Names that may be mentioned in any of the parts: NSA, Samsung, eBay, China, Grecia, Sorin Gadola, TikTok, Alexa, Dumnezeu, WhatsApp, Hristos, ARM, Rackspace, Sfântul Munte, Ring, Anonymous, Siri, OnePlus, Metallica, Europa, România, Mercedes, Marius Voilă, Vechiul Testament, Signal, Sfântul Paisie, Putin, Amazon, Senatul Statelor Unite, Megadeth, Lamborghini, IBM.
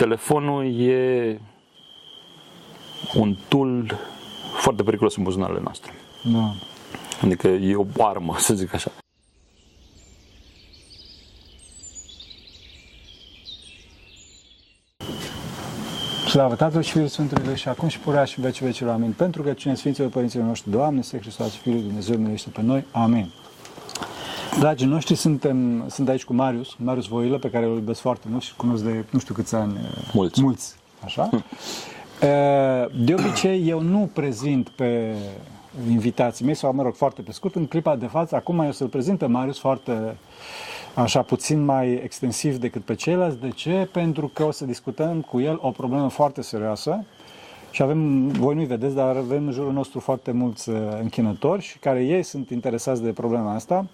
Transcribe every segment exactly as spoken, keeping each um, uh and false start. telefonul e un tool foarte periculos în buzunarele noastre. Da. Adică e o armă, să zic așa. Slavă Tatăl și Fiul Sfântului Duh și acum și purea și în vecii vecilor. Amin. Pentru că cine Sfinților Părinților noștri, Doamne, este Hristos, Fiul lui Dumnezeu, miluiește pe noi. Amin. Dragii noștri, suntem, sunt aici cu Marius, Marius Voilă, pe care îl iubesc foarte mult și cunosc de nu știu câți ani. Mulți. Mulți, așa. De obicei, eu nu prezint pe invitații mei, sau mă rog, foarte pe scurt, în clipa de față, acum eu să-l prezint pe Marius foarte... așa puțin mai extensiv decât pe ceilalți. De ce? Pentru că o să discutăm cu el o problemă foarte serioasă și avem, voi nu-i vedeți, dar avem în jurul nostru foarte mulți închinători și care ei sunt interesați de problema asta.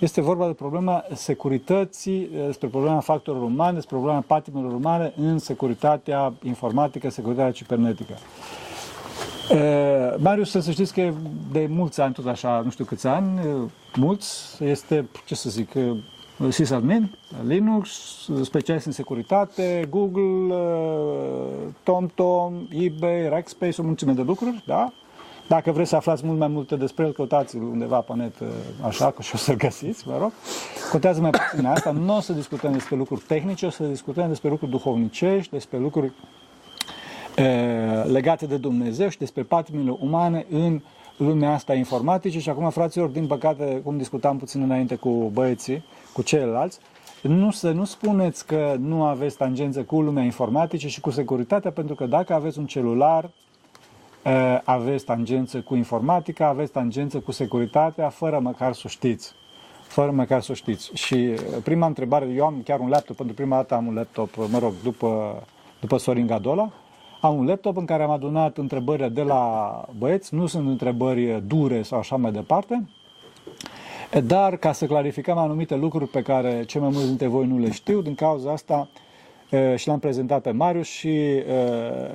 Este vorba de problema securității, despre problema factorilor umane, despre problema patimelor umane în securitatea informatică, securitatea cibernetică. Marius, să știți că de mulți ani, tot așa, nu știu câți ani, mulți, este, ce să zic, sysadmin, Linux, specialist în securitate, Google, TomTom, eBay, Rackspace, o mulțime de lucruri, da? Dacă vreți să aflați mult mai multe despre el, căutați-l undeva pe net, așa, că și o să-l găsiți, mă rog. Contează mai puțin asta, nu o să discutăm despre lucruri tehnice, o să discutăm despre lucruri duhovnicești, despre lucruri e, legate de Dumnezeu și despre patimile umane în lumea asta informatică. Și acum, fraților, din păcate, cum discutam puțin înainte cu băieții, cu ceilalți, nu să nu spuneți că nu aveți tangență cu lumea informatică și cu securitatea, pentru că dacă aveți un celular, aveți tangență cu informatica, aveți tangență cu securitatea, fără măcar să știți. Fără măcar să știți. Și prima întrebare, eu am chiar un laptop, pentru prima dată am un laptop, mă rog, după, după Sorin Gadola. Am un laptop în care am adunat întrebările de la băieți, nu sunt întrebări dure sau așa mai departe, dar ca să clarificăm anumite lucruri pe care cei mai mulți dintre voi nu le știu, din cauza asta și l-am prezentat pe Marius și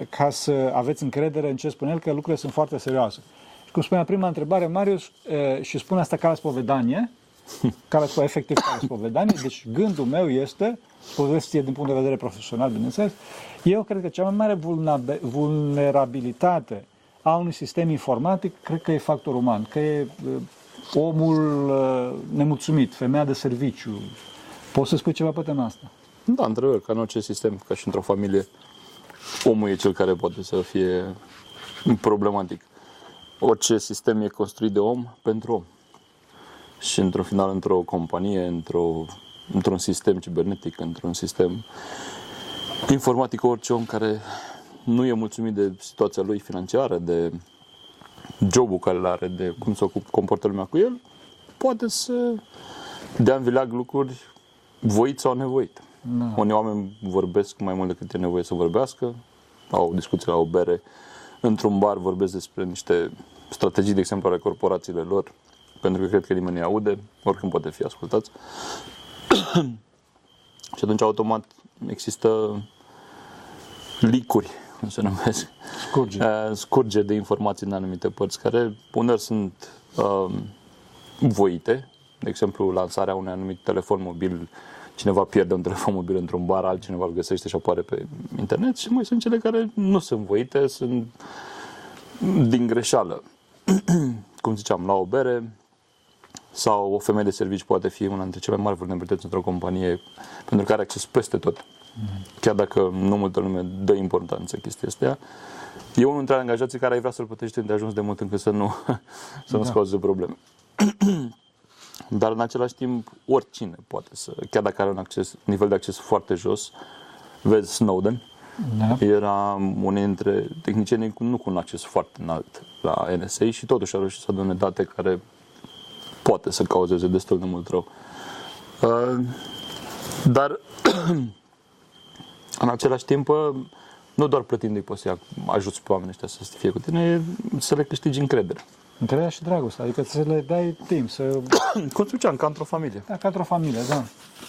ca să aveți încredere în ce spune el, că lucrurile sunt foarte serioase. Și cum spunea prima întrebare, Marius, și spune asta ca la spovedanie, care sunt efectiv ca spovedanie, deci gândul meu este, povestie din punct de vedere profesional, bineînțeles, eu cred că cea mai mare vulnerabilitate a unui sistem informatic, cred că e factor uman, că e omul nemulțumit, femeia de serviciu. Poți să spui ceva pe tema asta? Da, într-adevăr, ca în orice sistem, ca și într-o familie, omul e cel care poate să fie problematic. Orice sistem e construit de om pentru om. Și într-un final, într-o companie, într-o, într-un sistem cibernetic, într-un sistem informatic, orice om care nu e mulțumit de situația lui financiară, de jobul care îl are, de cum se comportă lumea cu el, poate să dea în vileag lucruri voit sau nevoit. Da. Unii oameni vorbesc mai mult decât e nevoie să vorbească, au discuții la o bere, într-un bar vorbesc despre niște strategii, de exemplu, ale corporațiile lor, pentru că cred că nimeni nu aude, oricând poate fi ascultați. Și atunci, automat, există licuri, cum se numesc, scurge. Uh, scurge de informații în anumite părți, care uneori sunt uh, voite, de exemplu, lansarea unui anumit telefon mobil, cineva pierde un telefon mobil într-un bar, altcineva îl găsește și apare pe internet, și mai sunt cele care nu sunt voite, sunt din greșeală. Cum ziceam, la o bere sau o femeie de servici poate fi una dintre cele mai mari vulnerabilități într-o companie, pentru că are acces peste tot. Mm-hmm. Chiar dacă nu multă lume dă importanță chestia asta, e unul dintre angajații care ai vrea să-l plătești de ajuns de mult încât să nu, să nu da. Scoți de probleme. Dar în același timp, oricine poate să, chiar dacă are un acces, nivel de acces foarte jos, vezi Snowden, da. Era unul dintre tehnicienii nu cu un acces foarte înalt la N S A și totuși a reușit să adune date care poate să cauzeze destul de mult rău. Dar în același timp, nu doar plătindu-i poți să ajuți pe oamenii ăștia să fie cu tine, să le câștigi încredere. Încrederea și dragostea, adică să le dai timp, să... Construceam ca într-o familie. Da, ca într-o familie, da.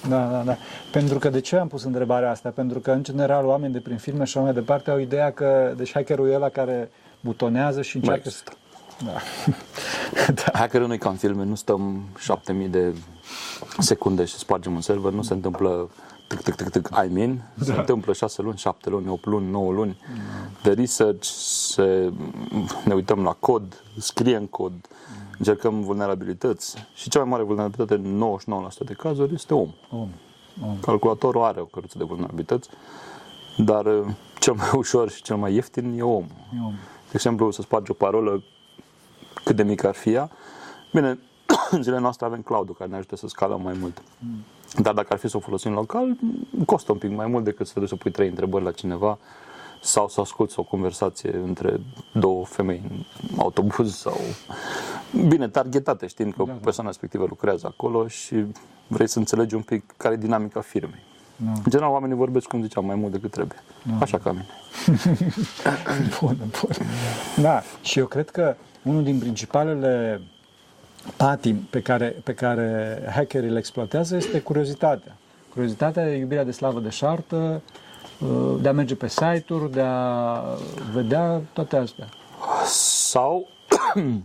Da, da, da. Pentru că de ce am pus întrebarea asta? Pentru că, în general, oamenii de prin filme și mai departe au ideea că, deci hackerul e ăla care butonează și încearcă să... Da. Da. Hackerul nu-i ca în filme, nu stăm șapte mii de secunde și spargem un server, nu se întâmplă tic, tic, tic, tic, I mean, da. Se întâmplă șase luni, șapte luni, opt luni, nouă luni mm. de research, se, ne uităm la cod, scrie în cod, mm. încercăm vulnerabilități și cea mai mare vulnerabilitate în nouăzeci și nouă la sută de cazuri este om. om. om. Calculatorul are o căruță de vulnerabilități, dar cel mai ușor și cel mai ieftin e om. E om. De exemplu, să spargi o parolă cât de mică ar fi ea. Bine, în zilele noastre avem cloud-ul care ne ajută să scalăm mai mult. Mm. Dar dacă ar fi să o folosim local, costă un pic mai mult decât să te duci să pui trei întrebări la cineva sau să asculți o conversație între două femei în autobuz sau... Bine, targetate, știind că da, da. persoana respectivă lucrează acolo și vrei să înțelegi un pic care e dinamica firmei. Da. În general, oamenii vorbesc, cum ziceam, mai mult decât trebuie. Da. Așa ca mine. Bună, bună. Da, și eu cred că unul din principalele patim pe care, pe care hackerii le exploatează este curiozitatea. Curiozitatea, iubirea de slavă deșartă, de a merge pe site-uri, de a vedea toate astea. Sau, de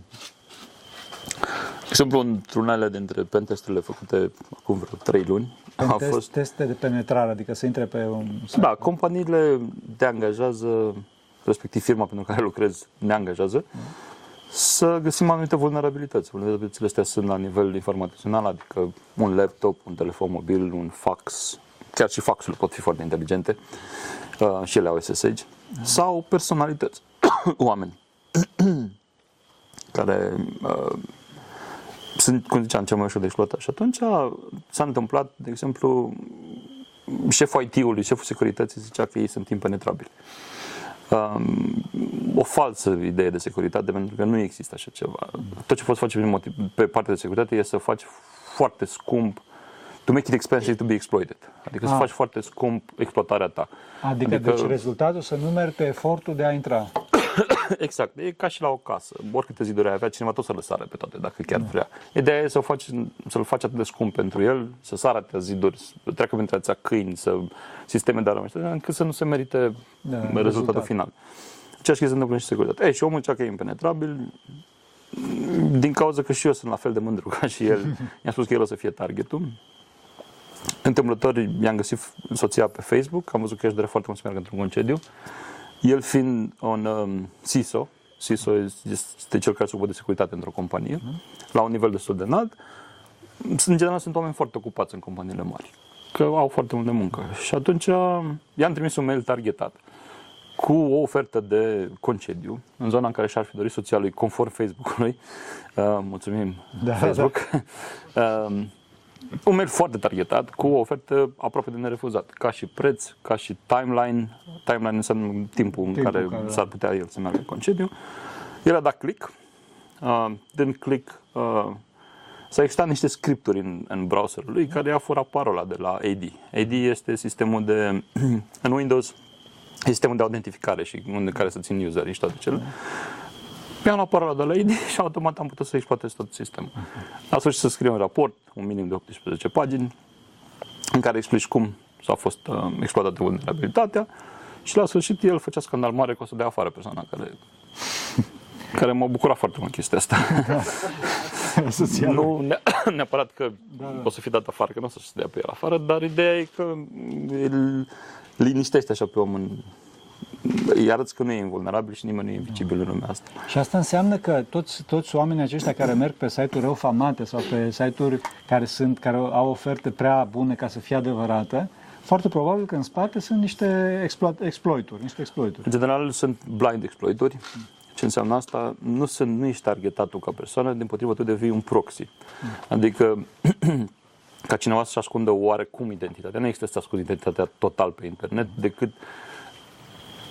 exemplu, într-unele dintre pentesturile făcute acum vreo trei luni, a fost... Teste de penetrare, adică să intre pe un site. Da, companiile te angajează, respectiv firma pentru care lucrez ne angajează, să găsim anumite vulnerabilități. Vulnerabilitățile astea sunt la nivel informațional, adică un laptop, un telefon mobil, un fax, chiar și faxurile pot fi foarte inteligente, uh, și ele au S S H, sau personalități, oameni, care uh, sunt, cum ziceam, cel mai ușor de exploatat. Și atunci s-a întâmplat, de exemplu, șeful I T-ului, șeful securității zicea că ei sunt impenetrabili. O falsă idee de securitate, pentru că nu există așa ceva. Tot ce poți face pe, motiv, pe partea de securitate este să faci foarte scump, to make it expensive to be exploited. Adică a. să faci foarte scump exploatarea ta. Adică, adică deci rezultatul să numeri pe efortul de a intra. Exact. E ca și la o casă. Oricâte ziduri ai avea, cineva tot să le sară pe toate, dacă chiar vrea. Ideea e să faci, să-l faci atât de scump pentru el, să sară atâtea ziduri, să treacă printre atâtea câini, să sisteme de arme, încât să nu se merite da, rezultatul rezultat. final. Ceea ce se întâmplă și securitatea. Ei, și omul cea că e impenetrabil, din cauza că și eu sunt la fel de mândru ca și el, i-am spus că el o să fie targetul. Întâmplător, i-am găsit soția pe Facebook, am văzut că ești de foarte mult să meargă într-un concediu. El fiind un um, C I S O, C I S O este cel care se ocupă de securitate într-o companie, la un nivel destul de înalt, în general sunt oameni foarte ocupați în companiile mari, că au foarte mult de muncă. Și atunci i-am trimis un mail targetat cu o ofertă de concediu în zona în care și-ar fi dorit soția lui, conform Facebook-ului. Uh, mulțumim, da, Facebook. Da. uh, Un mail foarte targetat, cu o ofertă aproape de nerefuzat, ca și preț, ca și timeline. Timeline înseamnă timpul, timpul în care, care s-ar putea el să meargă în concediu. El a dat click, uh, din click uh, s-a executat niște scripturi în, în browserul lui care i-a furat parola de la A D. A D este sistemul de, în Windows, sistemul de autentificare și unde care să țin userii și toate cele. I-am luat parola de la I D și automat am putut să exploatez tot sistemul. La sfârșit să scriu un raport, un minim de optsprezece pagini, în care explici cum s-a fost exploatată vulnerabilitatea și la sfârșit el făcea scandal mare că o să dea afară persoana care, care m-a bucurat foarte mult chestia asta. Da. Nu neapărat că da, da. o să fi dat afară, că nu o să-și dea pe el afară, dar ideea e că îl liniștește așa pe om în... Îi arăți că nu e invulnerabil și nimeni nu e invincibil în lumea asta. Și asta înseamnă că toți, toți oamenii aceștia care merg pe site-uri rău famate sau pe site-uri care, sunt, care au oferte prea bune ca să fie adevărate, foarte probabil că în spate sunt niște explo- exploituri, niște exploituri. În general sunt blind exploituri. Ce înseamnă asta? Nu, sunt, nu ești targetatul ca persoană, din potrivă tu devii un proxy. Adică... ca cineva să-și ascundă oarecum identitatea. Nu există să ascundi identitatea total pe internet, decât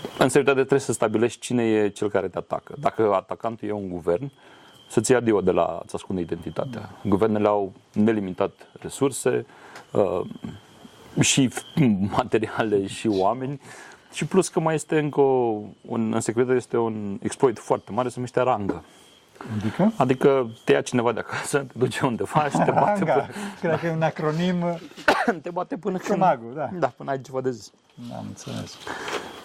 în seriozitate trebuie să stabilești cine e cel care te atacă. Dacă atacantul e un guvern, să-ți ia adio de la a-ți ascunde identitatea. Guvernele au nelimitat resurse, uh, și materiale și oameni. Și plus că mai este încă o, un, în securitate este un exploit foarte mare, se numește rangă. Adică? Adică te ia cineva de acasă, te duce undeva și te bate până... Cred că e un acronim... te bate până când... Da. Da, până ai ceva de zis. Am înțeles.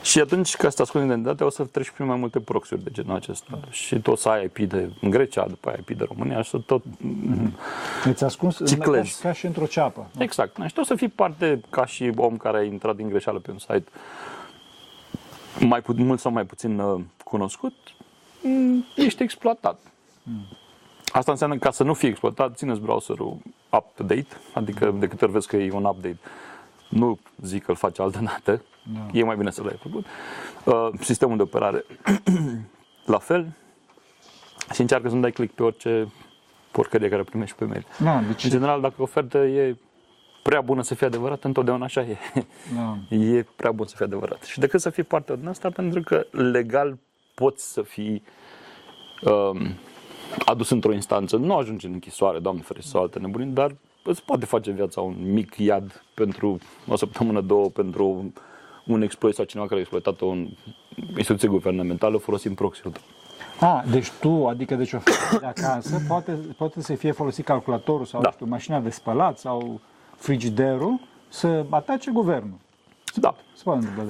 Și atunci, ca să te ascunzi de date, o să treci prin mai multe proxy-uri de genul acesta. Și tot să ai I P de Grecia, după aia I P de România și să tot îți ascunzi ciclezi. Ca și într-o ceapă. Exact. Și tot să fii parte, ca și om care a intrat din greșeală pe un site mai pu- mult sau mai puțin cunoscut, ești exploatat. Mm. Asta înseamnă că ca să nu fii exploatat, țineți browserul update, adică de câte ori vezi că e un update, nu zic că îl face altă dată, no. E mai bine să l-ai făcut. Uh, sistemul de operare, la fel, și încearcă să nu dai click pe orice porcărie care primești pe mail. No, deci... În general, dacă oferta e prea bună să fie adevărată, întotdeauna așa e. No. E prea bun să fie adevărat. Și decât să fii partea din asta, pentru că legal poți să fii... Um, adus într-o instanță, nu ajunge în închisoare, Doamne ferește, sau alte nebunii, dar îți poate face viața un mic iad pentru o săptămână, două, pentru un exploit sau cineva care a exploatat o instituție guvernamentală folosind proxy-ul. Ah, deci tu, adică deci o faci de acasă, poate, poate să fie folosit calculatorul sau da. știu, mașina de spălat sau frigiderul să atace guvernul. Da,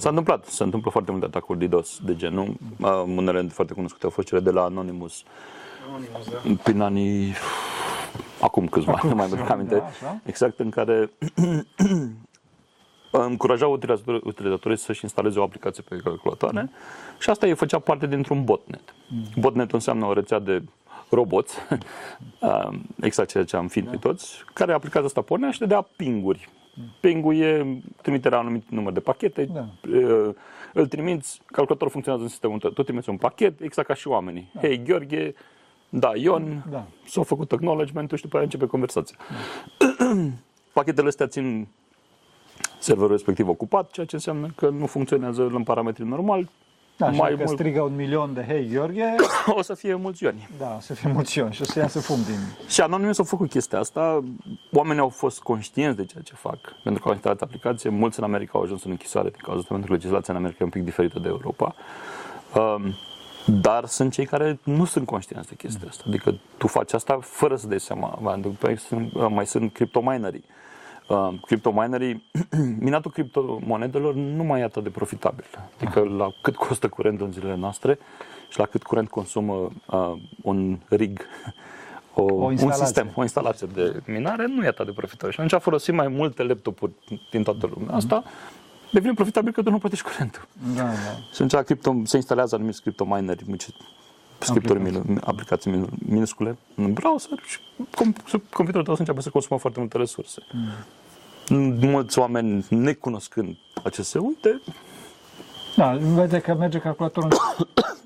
s-a întâmplat, s-a întâmplat foarte multe atacuri DDoS de genul, unele foarte cunoscute au fost cele de la Anonymous. Prin anii, acum câțiva ani, nu mai mi-aduc aminte, da, exact, în care încurajau utilizatorii să-și instaleze o aplicație pe calculatoare mm. și asta îi făcea parte dintr-un botnet. Mm. Botnetul înseamnă o rețea de roboți, exact ceea ce am fiind da. toți, care aplicația asta pornea și dea pinguri. Mm. Pingul e trimiterea anumit număr de pachete, da. îl trimiți, calculatorul funcționează în sistemul tău, tu trimiți un pachet, exact ca și oamenii. Da. Hei, Gheorghe, Da, Ion, da. s-a făcut acknowledgement-ul și după aia începe conversația. Da. Pachetele astea țin serverul respectiv ocupat, ceea ce înseamnă că nu funcționează în parametrii normal. Da, mai mult... strigă un milion de hei, Gheorghe, o să fie mulți Ioni. Da, o să fie mulți Ioni și o să iasă fum din... Și Anonymous s-a făcut chestia asta, oamenii au fost conștienți de ceea ce fac, pentru că au instalat aplicație, mulți în America au ajuns în închisoare din cauza asta, pentru că legislația în America e un pic diferită de Europa. Um, Dar sunt cei care nu sunt conștienți de chestia asta. Adică tu faci asta fără să dai seama. Mai sunt criptominerii. Uh, criptominerii, minatul criptomonedelor nu mai e atât de profitabil. Adică la cât costă curent în zilele noastre și la cât curent consumă uh, un rig, o, o un sistem, o instalație de minare, nu e atât de profitabil. Și atunci folosim mai multe laptopuri din toată lumea asta, devine profitabil că tu nu plătești curentul. Da, da. Și atunci cripto, se instalează anumiți criptomineri, aplicații, aplicații minuscule în browser și computerul tău să înceapă să consumă foarte multe resurse. Mm. Mulți oameni, necunoscând acest se uite... Da, vede că merge calculatorul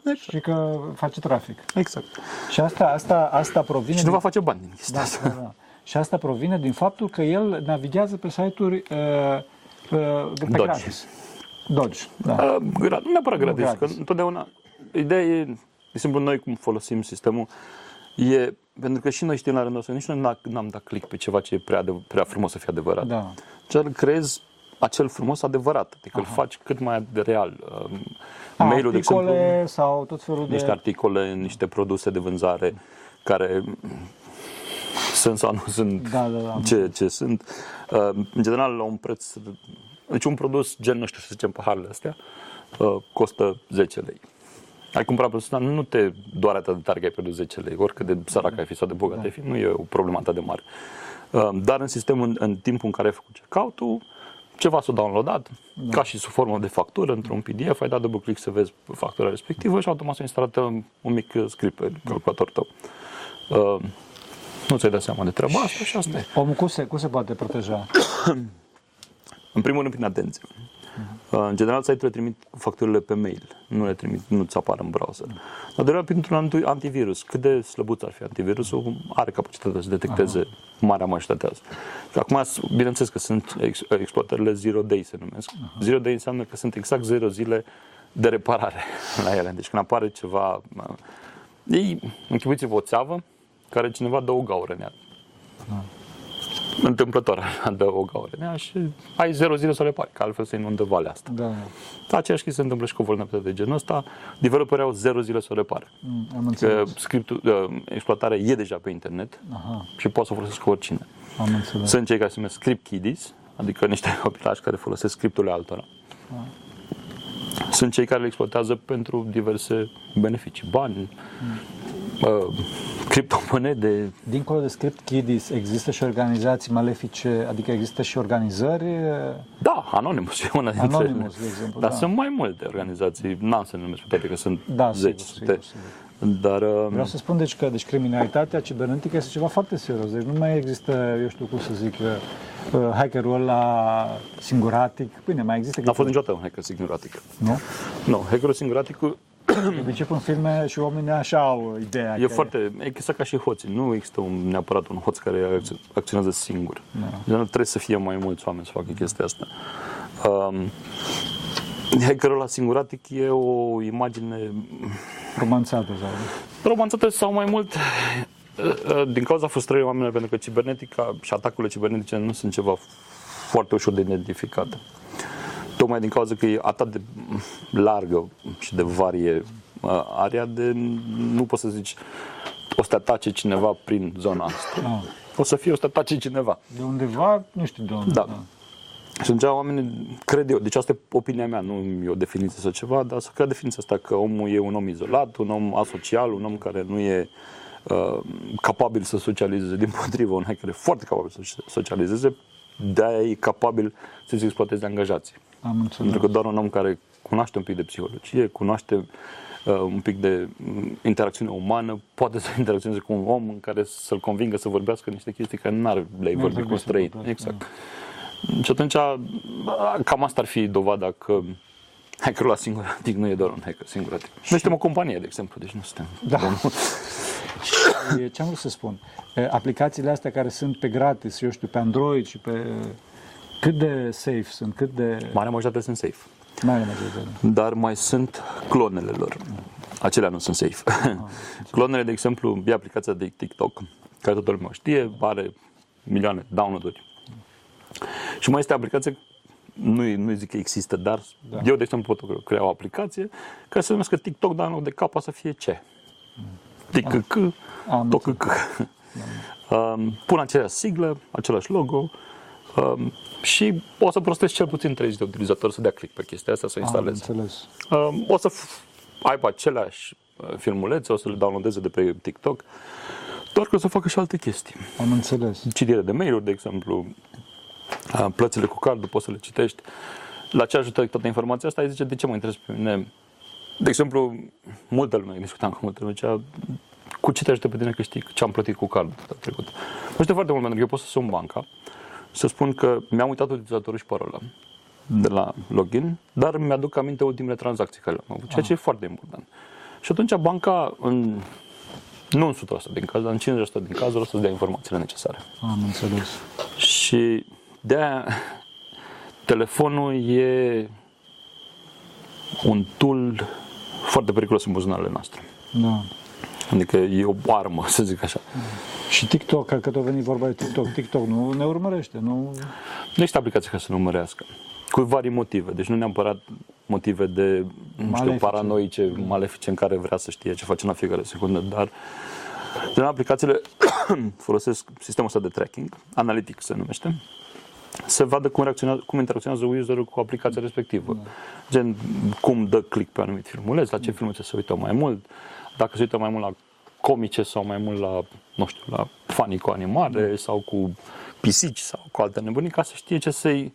în... și că face trafic. Exact. Și asta, asta, asta provine... Și nu din... va face bani din chestia da, asta. Da, da. Și asta provine din faptul că el navighează pe site-uri... Uh, de pe Dodge. Gratis. Dodge, da. Gra- nu neapărat gratis, nu gratis, că întotdeauna... Ideea e, de simplu, noi cum folosim sistemul, e... Pentru că și noi știm la rândul nostru, nici noi n-am dat click pe ceva ce e prea, adev- prea frumos să fie adevărat. Da. Deci creezi acel frumos adevărat, adică Aha. îl faci cât mai real. A, mail-ul, de exemplu, sau tot felul niște de... articole, niște produse de vânzare care... sunt sau nu sunt, da, da, da. Ce, ce sunt. Uh, în general, la un preț, deci un produs, gen, nu știu, să zicem, paharele astea, uh, costă zece lei. Ai cumpărat produsul, dar nu te doare atât de tare că ai pierdut zece lei, oricât de sărac ai fi sau de bogat da. ai fi, nu e o problemă atât de mare. Uh, dar în sistem, în, în timpul în care ai făcut checkout-ul, ceva s-a downloadat, da. ca și sub formă de factură, într-un P D F, ai dat double click să vezi factura respectivă și automat s-a instalat un mic script pe calculatorul tău. Uh, Nu ți-ai dat seama de treaba asta și asta e. Omul cum se, cum se poate proteja? În primul rând, prin atenție. Uh-huh. În general, site-urile trimit facturile pe mail, nu le trimit, nu ți apar în browser. Uh-huh. Dar doar printr-un antivirus. Cât de slăbuț ar fi antivirusul, are capacitatea să detecteze uh-huh. marea majoritatea asta. Și acum, bineînțeles că sunt ex- exploatările zero day, se numesc. Uh-huh. Zero day înseamnă că sunt exact zero zile de reparare la ele. Deci când apare ceva... Ei, închipuiți-vă o țeavă care cineva dă o gaură în ea. Da. Întâmplător dă o gaură în ea și ai zero zile să o repari, că altfel se inundă valea asta. Da. Aceeași chestie se întâmplă și cu o vulnerabilitate de genul ăsta. Developerii au zero zile să o repare. Mm, că scriptul, exploatarea e deja pe internet Aha. și poate să o folosesc cu oricine. Sunt cei care se numesc script kiddies, adică niște copilași care folosesc scripturile altora. Da. sunt cei care le exploatează pentru diverse beneficii, bani, mm. uh, criptomonede. Dincolo de script kiddies, există și organizații malefice, adică există și organizări? Da, Anonymous e una dintre ele. Anonymous, de exemplu. Dar da. Sunt mai multe organizații, n-am să le numesc pe toate, că sunt da, zeci. Sigur, sigur, sigur. Dar, um... vreau să spun deci că deci, criminalitatea cibernetică este ceva foarte serios. Deci nu mai există, eu știu cum să zic, uh, hackerul ăla singuratic. Bine, mai există... N-a fost niciodată un hacker singuratic. Nu? Nu, hackerul singuratic... De obicei, în filme și oamenii așa au ideea. E foarte, e chestia ca și hoții. Nu există un, neapărat un hoț care acționează singur. No. Trebuie să fie mai mulți oameni să facă chestia asta. Um, Hackerul ăla singuratic e o imagine... Romanțată sau... Romanțată sau mai mult... Din cauza frustrării oamenilor, pentru că cibernetica și atacurile cibernetice nu sunt ceva foarte ușor de identificat. Tocmai din cauza că e atât de largă și de varie area de nu poți să zici o să te atace cineva prin zona asta. Da. O să fie o să te atace cineva. De undeva, nu știu de unde. Da. Da. Și atunci oamenii, cred eu, deci asta e opinia mea, nu e o definiție sau ceva, dar să cred definiția asta că omul e un om izolat, un om asocial, un om care nu e uh, capabil să socializeze, dimpotrivă, un hacker e foarte capabil să socializeze, de-aia e capabil să-ți exploateze angajații. Pentru că doar un om care cunoaște un pic de psihologie, cunoaște uh, un pic de interacțiune umană, poate să interacționeze cu un om în care să-l convingă să vorbească niște chestii care n-ar le-ai vorbi cu străini. Exact. Da. Și atunci, cam asta ar fi dovada că hackerul la singuratic nu e doar un hacker singuratic. Noi suntem o companie, de exemplu, deci nu suntem. Da. Ce am vrut să spun? Aplicațiile astea care sunt pe gratis, eu știu, pe Android și pe... Cât de safe sunt? Cât de... Marea majoritate sunt safe. Marea majoritate. Dar mai sunt clonele lor. Acelea nu sunt safe. Ah, clonele, de exemplu, e aplicația de TikTok, care toată lumea știe, are milioane de download-uri. Și mai este aplicație, nu, nu zic că există, dar da. Eu, de exemplu, pot crea o aplicație care se numească TikTok, dar în loc de capa să fie ce? T C C, T C C. Pun aceleași sigle, același logo, Um, și o să prostezi cel puțin treizeci de utilizatori să dea click pe chestia asta, să o instaleze. Um, o să f- aibă aceleași filmulețe, o să le downloadeze de pe TikTok, doar că o să facă și alte chestii. Am înțeles. Citire de mail-uri, de exemplu, plățile cu cardul, poți să le citești. La ce ajută toată informația asta? Ai zice, de ce mă interesează pe mine? De exemplu, multă lume, discutam cu multă lume, cea... cu ce te ajută pe tine că știi ce am plătit cu cardul data trecută? Mă ajută foarte mult, pentru că eu pot să sun banca, să spun că mi-am uitat utilizatorul și parola de la login, dar mi-aduc aminte ultimele tranzacții care le-am avut, ceea ce e foarte important. Și atunci banca, în, nu în o sută la sută din caz, dar în cincizeci la sută din cazuri o să-ți dea informațiile necesare. Am înțeles. Și de-aia telefonul e un tool foarte periculos în buzunarele noastre. Da. Adică e o armă, să zic așa. Și TikTok, cred că tot veni vorba de TikTok. TikTok nu ne urmărește, nu... Nu există aplicație ca să ne urmărească. Cu varii motive. Deci nu neapărat motive de, nu știu, paranoice, malefice, în care vrea să știe ce face la fiecare secundă, dar din aplicațiile folosesc sistemul ăsta de tracking, analitic se numește, să vadă cum reacționează, cum interacționează userul cu aplicația respectivă. Gen, cum dă click pe anumit filmuleț, la ce filmulețe se uită mai mult, dacă se uită mai mult la comice sau mai mult la, nu știu, la fanii cu animale sau cu pisici sau cu alte nebunii, ca să știe ce să-i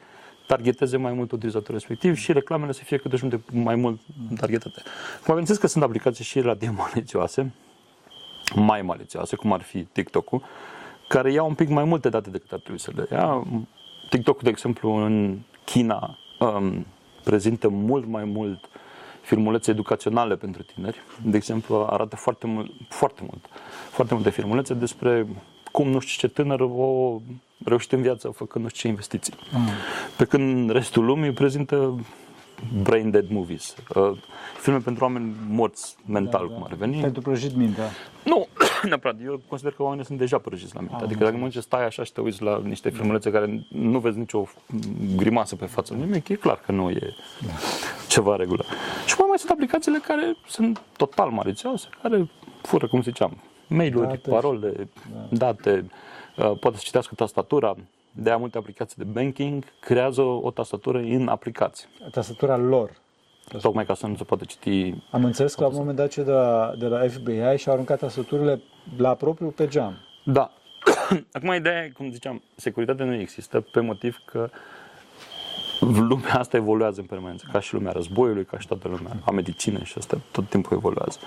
targeteze mai mult utilizatorul respectiv și reclamele să fie câteși mai mult targetate. Cum bineînțeles că sunt aplicații și radii malițioase, mai malițioase, cum ar fi TikTok-ul, care iau un pic mai multe date decât ar trebui să le ia. TikTok-ul, de exemplu, în China um, prezintă mult mai mult filmulețe educaționale pentru tineri. De exemplu, arată foarte mult, foarte mult, foarte multe filmulețe despre cum nu știu ce tânăr o reușit în viață făcând nu știu ce investiții. Mm. Pe când restul lumii prezintă brain dead movies, uh, filme pentru oameni morți mental, da, da. Cum ar veni. Pentru prăjit mintea. Nu, neapărat. Eu consider că oamenii sunt deja prăjiți la minte. Ah, adică dacă mă zice, stai așa și te uiți la niște filmulețe care nu vezi nicio grimasă pe față, nimic, e clar că nu e da. Ceva în regulă. Și mai mai sunt aplicațiile care sunt total malițioase, care fură, cum ziceam, mail-uri, date, parole, da. Date, uh, poate să citească tastatura. De-aia multe aplicații de banking creează o tastatură în aplicație. Tastatura lor. tocmai ca să nu se poată citi. Am înțeles că la un moment dat cei de la, de la F B I și-au aruncat trăsăturile la propriu pe geam. Da. Acum ideea, cum ziceam, securitatea nu există pe motiv că lumea asta evoluează în permanență, ca și lumea războiului, ca și toată lumea a medicinei, și asta tot timpul evoluează.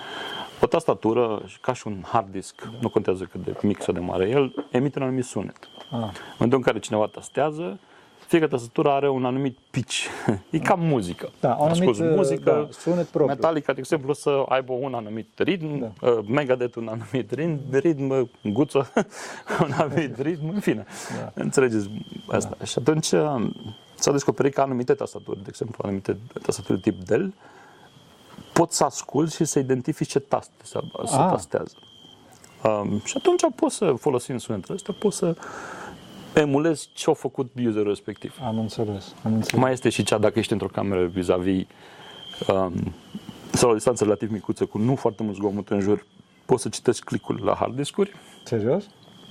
O tastatură, ca și un hard disk, da, nu contează cât de mic sau de mare, el emite un anumit sunet. Ah. În momentul în care cineva tastează, fiecare tastatură are un anumit pitch. E ca muzică. Da, asculți muzică, da, sunet propriu. Metallica, de exemplu, să aibă un anumit ritm, da. uh, Megadeth un anumit ritm, ritm guță un anumit ritm, în fine. Da. Înțelegeți asta. Da. Și atunci s-a descoperit că anumite tastaturi, de exemplu, anumite tastaturi tip Dell, poți să asculți și să identifici ce taste se tastează. Um, și atunci poți să, folosind sunetul ăsta, poți să emulezi ce-a făcut userul respectiv. Am înțeles, am înțeles. Mai este și cea, dacă ești într-o cameră vis-a-vis um, sau o distanță relativ micuță, cu nu foarte mult zgomot în jur, poți să citești click-ul la hard-discuri. Serios?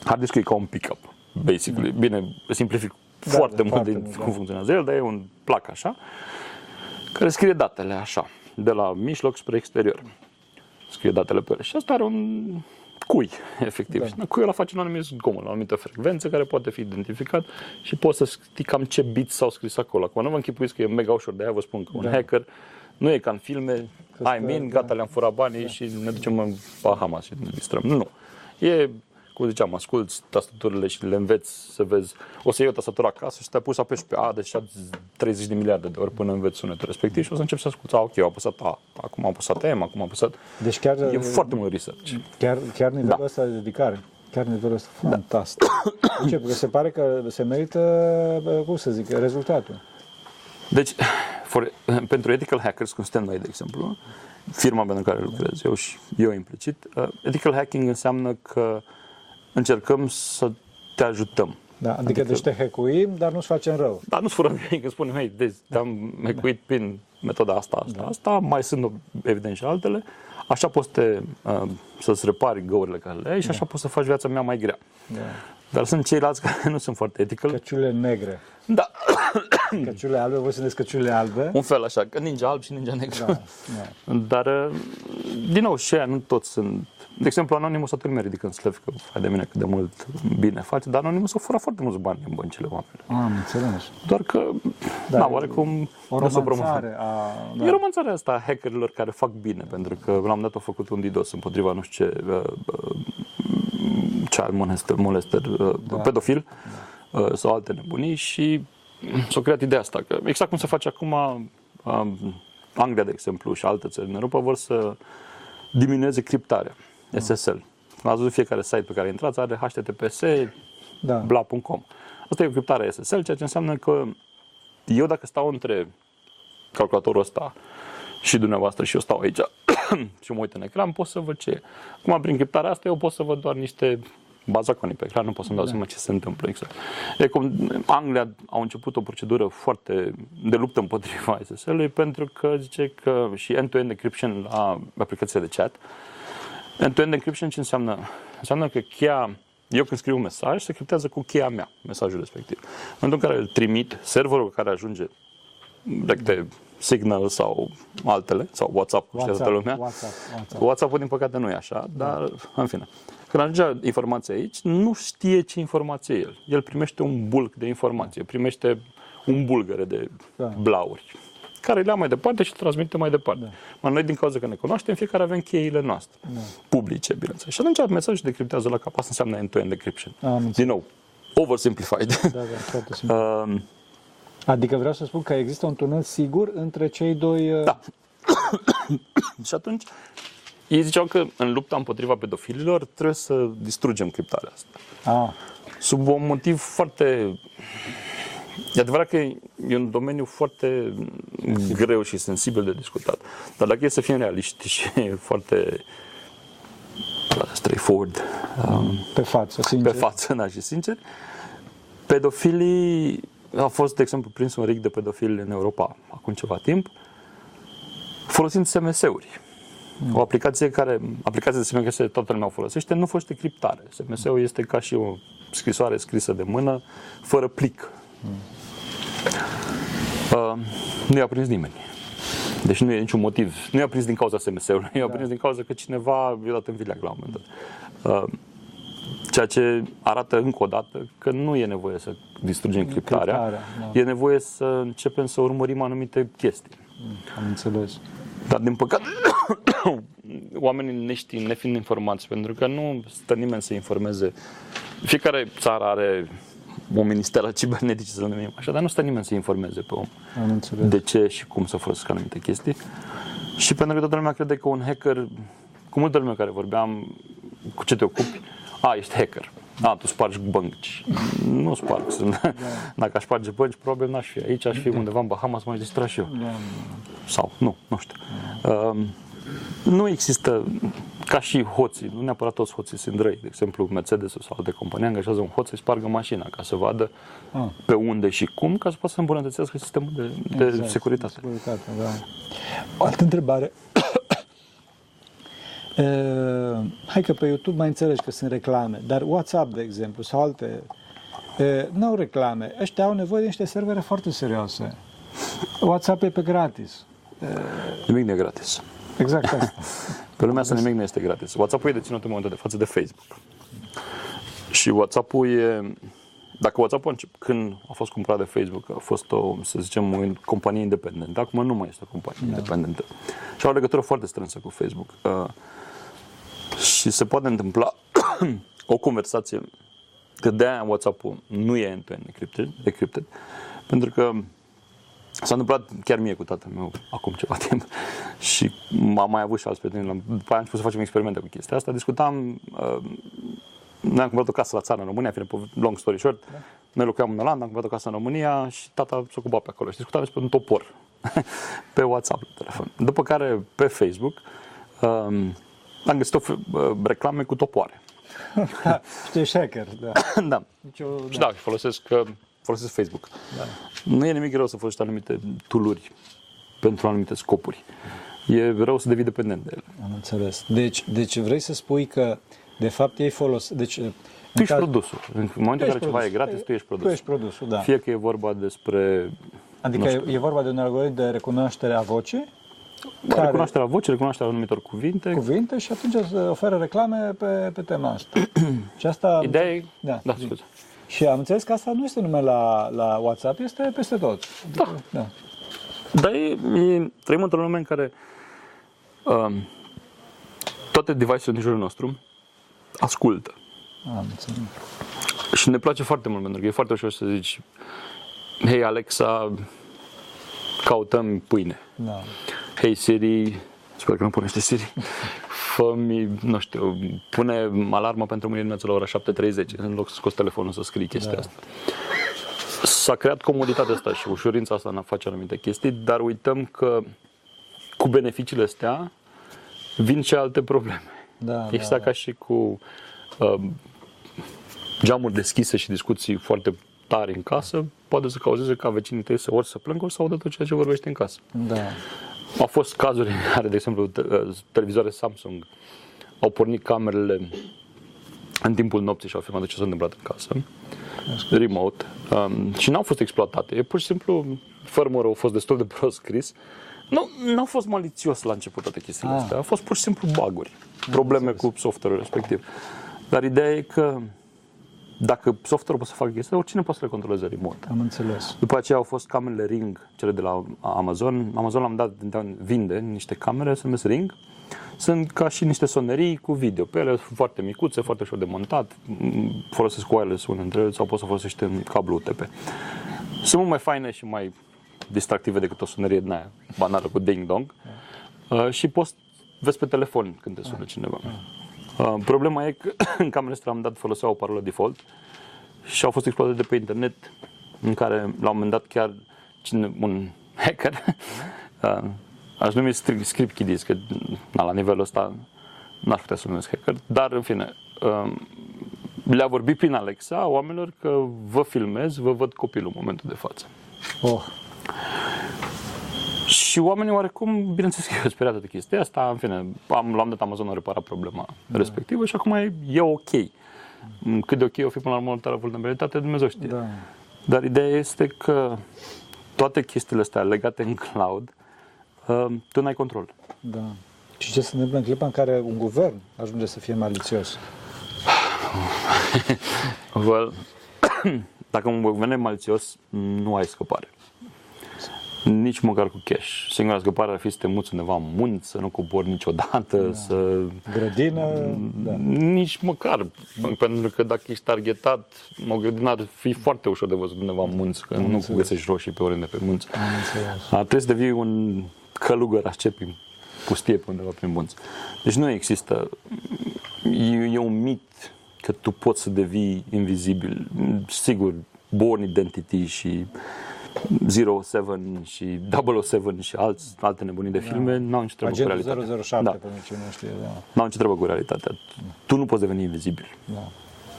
Hard-discul e ca un pick-up, basically. Da. Bine, simplific da, foarte mult de cum da. funcționează el, dar e un plac așa, care scrie datele așa, de la mijloc spre exterior. Scrie datele pe ele. Și asta are un cui, efectiv. Da. Cuiul ăla face un anumit zgomot, la o anumită frecvență care poate fi identificat și poți să știi cam ce bits s-au scris acolo. Acum nu vă închipuiți că e mega ușor, de aia vă spun că da. un hacker nu e ca în filme, că I mean, gata, da. le-am furat banii da. și ne ducem în Bahamas și ne distrăm. Nu, nu. E, cum ziceam, asculți tastaturile și le înveți să vezi. O să iei o tastatură acasă și te-ai pus să apeși pe A, deci treizeci de miliarde de ori până înveți sunetul respectiv și o să începi să asculti. A, ok, am apăsat A, acum am apăsat M, acum am apăsat... Deci chiar... E foarte mult research. Chiar, chiar nivelul da. ăsta de dedicare. Chiar nivelul ăsta fantastic. Da. De ce? Pentru că se pare că se merită, cum să zic, rezultatul. Deci, for, pentru ethical hackers, cum suntem noi, de exemplu, firma pentru care lucrez eu și eu implicit, ethical hacking înseamnă că încercăm să te ajutăm. Da, adică, adică deci te hackuim, dar nu-ți facem rău. Da, nu-ți furăm nimic, îți spunem, hei, deci te-am da. hackuit prin metoda asta, asta, da. asta, mai sunt evident și altele, așa poți te, uh, să-ți repari găurile care le ai și da. așa poți să faci viața mea mai grea. Da. Dar sunt ceilalți care nu sunt foarte ethical. Căciule negre. Da. Căciule albe, voi sunteți căciule albe. Un fel așa, că ninja alb și ninja negru. Da. Da. Dar, din nou, și aia nu toți sunt. De exemplu, Anonymous atât mi-a ridicat în slăv, că fai de mine cât de mult bine face, dar Anonymous a furat foarte mulți bani în băncile oamenilor. Am înțeles. Doar că, da, na, oarecum, o nu s-o promovare. Da. E romanțarea asta a hackerilor care fac bine, pentru că la un moment dat au făcut un DDoS împotriva, nu știu ce, uh, uh, child molester, molester uh, da. pedofil da. Uh, sau alte nebunii și s-a creat ideea asta. Că exact cum se face acum, uh, Anglia, de exemplu, și alte țări în Europa vor să diminueze criptarea. S S L. Ați văzut fiecare site pe care intrați are H T T P S da. bla punct com. Asta e o criptare S S L, ceea ce înseamnă că eu dacă stau între calculatorul ăsta și dumneavoastră și eu stau aici și mă uit în ecran, pot să văd ce e. Acum, prin criptarea asta, eu pot să văd doar niște bazaconii pe ecran, nu pot să-mi dau da. seama ce se întâmplă exact. E cum Anglia au început o procedură foarte de luptă împotriva S S L-ului pentru că zice că și end-to-end encryption la aplicația de chat. End-to-end encryption ce înseamnă? Înseamnă că cheia, eu când scriu un mesaj, se criptează cu cheia mea, mesajul respectiv. În momentul în care îl trimit, serverul care ajunge, de Signal sau altele, sau WhatsApp, WhatsApp știați toată lumea, WhatsApp, WhatsApp. WhatsApp-ul din păcate nu e așa, dar în fine. Când ajunge informația aici, nu știe ce informație e el. El primește un bulk de informație, primește un bulgăre de blauri, care le-a mai departe și le transmite mai departe. Da. Mă, noi, din cauza că ne cunoaștem, fiecare avem cheile noastre, da. publice, bineînțeles. Și atunci mesajul decriptează la cap. Asta înseamnă end-to-end decryption. Am din nou, oversimplified. Da, da, foarte simplu. uh, adică vreau să spun că există un tunel sigur între cei doi... Uh... Da. Și atunci, ei ziceau că în lupta împotriva pedofililor trebuie să distrugem criptarea asta. Ah. Sub un motiv foarte... E adevărat că e un domeniu foarte greu și sensibil de discutat, dar dacă e să fim realiști și foarte straightforward, pe față, sincer. Pe față, da, și sincer, pedofilii, a fost, de exemplu, prins un rig de pedofili în Europa acum ceva timp, folosind S M S-uri. O aplicație care, aplicația de S M S toată lumea o folosește, nu folosește criptare. S M S-ul este ca și o scrisoare scrisă de mână, fără plic. Mm. Uh, nu i-a prins nimeni. Deci nu e niciun motiv. Nu i-a prins din cauza S M S-ului, i-a da. prins din cauza că cineva i-a dat în vileag la un moment dat. Uh, ceea ce arată încă o dată că nu e nevoie să distrugem criptarea, criptarea da. e nevoie să începem să urmărim anumite chestii. Am înțeles. Dar din păcate oamenii neștiind, nefiind informați, pentru că nu stă nimeni să informeze. Fiecare țară are un minister al ciberneticii, să numim așa, dar nu stă nimeni să informeze pe om de ce și cum să folosesc anumite chestii. Și pentru că toată lumea crede că un hacker, cu multă lume care vorbeam, cu ce te ocupi? A, ești hacker. A, tu spargi bănci. Nu sparg. Da. Dacă aș sparge bănci, probabil n-aș fi aici, aș fi undeva în Bahamas, m-aș distra și eu. Da. Sau, nu, nu știu. Da. Uh, nu există, ca și hoții, nu neapărat toți hoții sunt răi. De exemplu, Mercedes sau alte companii angajează un hoț să-i spargă mașina, ca să vadă ah. pe unde și cum, ca să poată să îmbunătățească sistemul de, de exact, securitate. securitate da. O altă întrebare. Uh, hai că pe YouTube mai înțelegi că sunt reclame, dar WhatsApp, de exemplu, sau alte, uh, n-au reclame. Ăștia au nevoie de niște servere foarte serioase. WhatsApp e pe gratis. Uh, nimic nu e gratis. Exact asta. Pe lumea asta nimic nu este gratis. WhatsApp-ul e deținut în momentul de față de Facebook. Și WhatsApp-ul e... Dacă WhatsApp-ul, când a fost cumpărat de Facebook, a fost o, să zicem, o companie independentă. Acum nu mai este o companie da. independentă. Și au o legătură foarte strânsă cu Facebook. Uh, Și se poate întâmpla o conversație, că de-aia WhatsApp-ul nu e end-to-end encrypted, encrypted, pentru că s-a întâmplat chiar mie cu tatăl meu acum ceva timp și m-am mai avut și alți prieteni, după aia am început să facem experimente cu chestia asta, discutam, uh, noi am cumpărat o casă la țară în România, fiind long story short, noi locuiam în Olanda, am cumpărat o casă în România și tata s-a ocupat pe acolo și discutam despre un topor pe WhatsApp, pe telefon, după care pe Facebook, uh, am găsit o reclame cu topoare. Da, ești hacker, da. Da. Nicio, și da, da folosesc, folosesc Facebook. Da. Nu e nimic rău să folosești anumite tool-uri pentru anumite scopuri. E rău să devii dependent de ele. Am înțeles. Deci, deci vrei să spui că, de fapt, ei folosesc... Deci, tu ești produsul. În momentul în care ceva e gratis, tu ești produsul. Tu ești produsul, da. Fie că e vorba despre... Adică e, e vorba de un algoritm de recunoaștere a vocii? Care... Recunoașterea vocii, recunoașterea anumitor cuvinte. Cuvinte și atunci oferă reclame pe, pe tema asta. Și asta... Ideea e... Da, da scuze. Și am înțeles că asta nu este numai la, la WhatsApp, este peste tot. Da. Da. Dar e, e, trăim într-o lume în care uh, toate device-urile din jurul nostru ascultă. Am înțeles. Și ne place foarte mult, pentru că e foarte ușor să zici hei Alexa, căutăm pâine. Da. Hei Siri, sper că nu punește Siri, fă-mi, nu știu, pune alarma pentru mâine dimineața la ora șapte treizeci, în loc să scoți telefonul să scrii chestia da. asta. S-a creat comoditatea asta și ușurința asta în a face anumite chestii, dar uităm că cu beneficiile astea vin și alte probleme. Da, exact da, ca da. și cu uh, geamuri deschise și discuții foarte tare în casă, poate să cauzeze ca vecinii tăi să ori să plângă, ori să audă tot ceea ce vorbește în casă. Da. Au fost cazuri în care, de exemplu, televizoare Samsung au pornit camerele în timpul nopții și au filmat ce s-a întâmplat în casă, remote, um, și n-au fost exploatate. E pur și simplu, firmware-ul a fost destul de prost scris. Nu, n-au fost malițios la început toate chestiile ah. astea, au fost pur și simplu bug-uri, probleme cu software-ul respectiv. Dar ideea e că dacă software-ul poate să facă chestia, oricine poate să le controleze remote. Am înțeles. După aceea au fost camerele Ring, cele de la Amazon. Amazon l-am dat, vinde niște camere, se numesc Ring. Sunt ca și niște sonerii cu video pe ele, sunt foarte micuțe, foarte ușor de montat. Folosesc wireless unul între ele sau poți să folosești un cablu U T P. Sunt mult mai faine și mai distractive decât o sonerie din aia banală cu ding-dong. Uh, și poți vezi pe telefon când te sună cineva. Uh, problema e că în camerele astea am dat foloseau o parolă default și au fost exploatate de pe internet în care la un moment dat chiar cine, un hacker uh, aș numi script kiddies că na, la nivelul ăsta n-aș putea să numesc hacker, dar în fine uh, le-a vorbit prin Alexa oamenilor că vă filmez, vă văd copilul în momentul de față. Oh. Și oamenii oarecum, bineînțeles că eu speriat de chestia asta, în fine, am, l-am dat Amazon, a reparat problema da. respectivă și acum e, e ok. Cât de ok o fi până la următoarea vulnerabilitate, Dumnezeu știe. Da. Dar ideea este că toate chestiile astea legate în cloud tu n-ai control. Da. Și ce se întâmplă în clipa în care un guvern ajunge să fie malițios? Well, dacă un guvern e malițios, nu ai scăpare. Nici măcar cu cash. Singura scăpare ar fi să te muți undeva în munți, să nu cobori niciodată, da. Să... Grădină? Da. Nici măcar. Pentru că dacă ești targetat, o grădină ar fi foarte ușor de văzut undeva în munți, că nu găsești roșii pe oriunde pe munți. Trebuie să devii un călugăr așa prin pustie pe undeva prin munți. Deci nu există. E, e un mit că tu poți să devii invizibil. Sigur, born identity și... zero zero șapte și double-o șapte și alți, alte nebunii de filme, da. N-au nicio treabă cu realitatea. Agentul zero zero șapte, da. Pe mine, nu știe, da. N-au nicio treabă cu realitatea. Tu nu poți deveni invizibil. Da.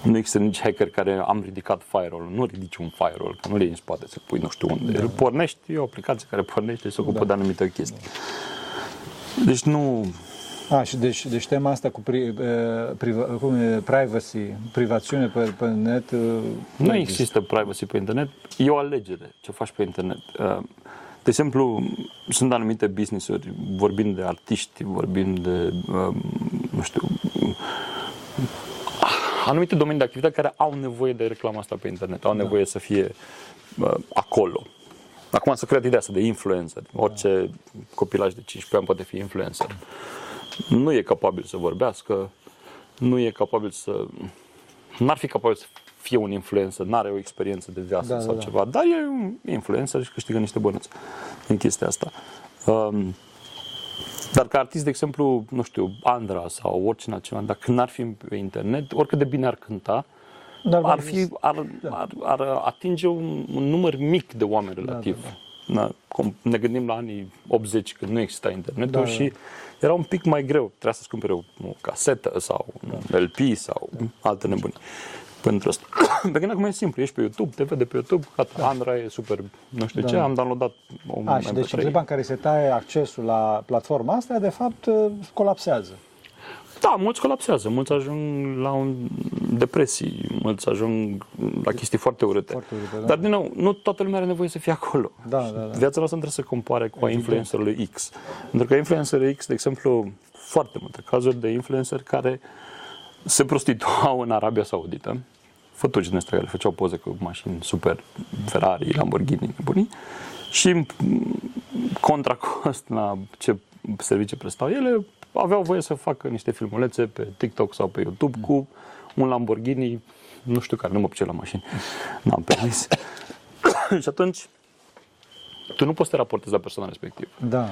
Nu există nici hacker care am ridicat firewall-ul. Nu ridici un firewall, că nu le iei în spate să pui nu știu unde. Da. Pornești, e o aplicație care pornește și se ocupă da. De anumite chestii. Da. Deci nu... A, și deci, deci tema asta cu pri, priva, cum e, privacy, privațiune pe, pe net... Nu există privacy pe internet, e o alegere ce faci pe internet. De exemplu, sunt anumite business-uri, vorbind de artiști, vorbind de, nu știu, anumite domenii de activitate care au nevoie de reclama asta pe internet, au nevoie da. Să fie acolo. Acum s-a creat ideea asta de influencer, orice copilaj de cincisprezece ani poate fi influencer. Nu e capabil să vorbească, nu e capabil să... N-ar fi capabil să fie un influencer, n-are o experiență de viață da, sau da, ceva, da. Dar e un influencer și câștigă niște bănuți în chestia asta. Um, dar ca artist, de exemplu, nu știu, Andra sau oricine altceva, dacă n-ar fi pe internet, oricât de bine ar cânta, dar ar, fi, ar, ar, ar atinge un, un număr mic de oameni relativ. Da, da, da. Na, ne gândim la anii optzeci, când nu exista internetul da, și era un pic mai greu. Trebuia să-ți cumpere o, o casetă sau un L P sau da. Alte nebuni. Pentru asta. Pe când acum e simplu, ești pe YouTube, te vede pe YouTube, gata, Andra e super, nu știu da. Ce, am downloadat o A, și deci în clipa în care se taie accesul la platforma asta, de fapt, colapsează. Da, mulți colapsează, mulți ajung la un depresii, mulți ajung la chestii foarte urâte. Foarte urâte da. Dar din nou, nu toată lumea are nevoie să fie acolo. Da, da, da. Viața noastră trebuie să compare cu a influencerului X. Pentru că influencerul X, de exemplu, foarte multe cazuri de influenceri care se prostituau în Arabia Saudită, fătuci din astea care făceau poze cu mașini super, Ferrari, Lamborghini, nebunii, și contra cost la ce servicii prestau ele, aveau voie să facă niște filmulețe pe TikTok sau pe YouTube mm. cu un Lamborghini, nu știu care, nu mă pice la mașini, n-am permis. Și atunci, tu nu poți să te raportezi la persoana respectivă. Da.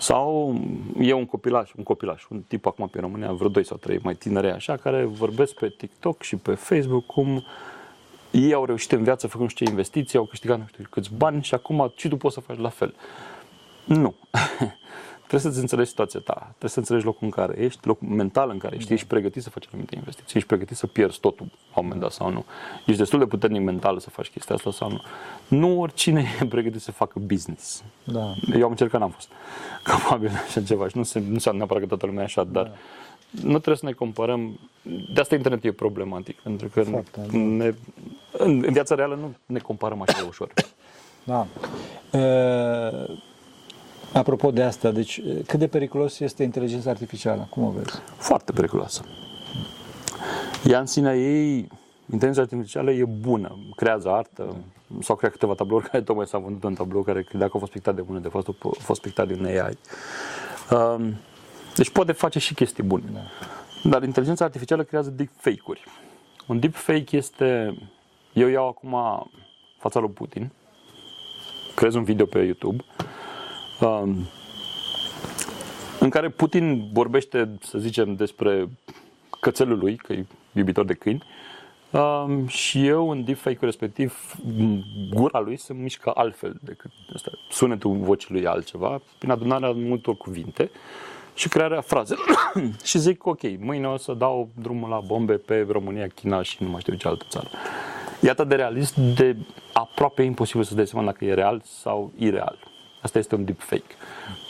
Sau e un copilaș, un copilaș, un tip acum pe România, vreo doi sau trei mai tineri așa, care vorbesc pe TikTok și pe Facebook cum ei au reușit în viață făcând niște investiții, au câștigat nu știu câți bani și acum și tu poți să faci la fel. Nu. Trebuie să-ți înțelegi situația ta, trebuie să înțelegi locul în care ești, locul mental în care ești, da. Ești pregătit să faci anumite investiții, ești pregătit să pierzi totul la un moment dat sau nu. Ești destul de puternic mental să faci chestia asta sau nu. Nu oricine e pregătit să facă business. Da. Eu am încercat, n-am fost capabil de așa ceva și nu se, nu se neapărat că toată lumea așa, dar da. Nu trebuie să ne comparăm, de asta internetul e problematic, pentru că Foarte, ne, da. în, în viața reală nu ne comparăm așa ușor. Da. E... Apropo de asta, deci cât de periculos este inteligența artificială? Cum o vezi? Foarte periculoasă. Ea în sinea ei, inteligența artificială e bună, creează artă, s-au creat câteva tablouri care tocmai s-au vândut un tablou care credea că a fost pictat de mână, de fapt a fost pictat din A I. Deci poate face și chestii bune. Dar inteligența artificială creează deepfake-uri. Un deepfake este, eu iau acum fața lui Putin, creez un video pe YouTube, Um, în care Putin vorbește, să zicem, despre cățelul lui, că e iubitor de câini, um, și eu, în deepfake-ul respectiv, gura lui se mișcă altfel decât asta. Sunetul vocii lui e altceva, prin adunarea multor cuvinte și crearea frazelor. Și zic, ok, mâine o să dau drumul la bombe pe România, China și nu mai știu ce altă țară. E atât de realist, de aproape imposibil să-ți dai seama dacă e real sau ireal. Asta este un deepfake.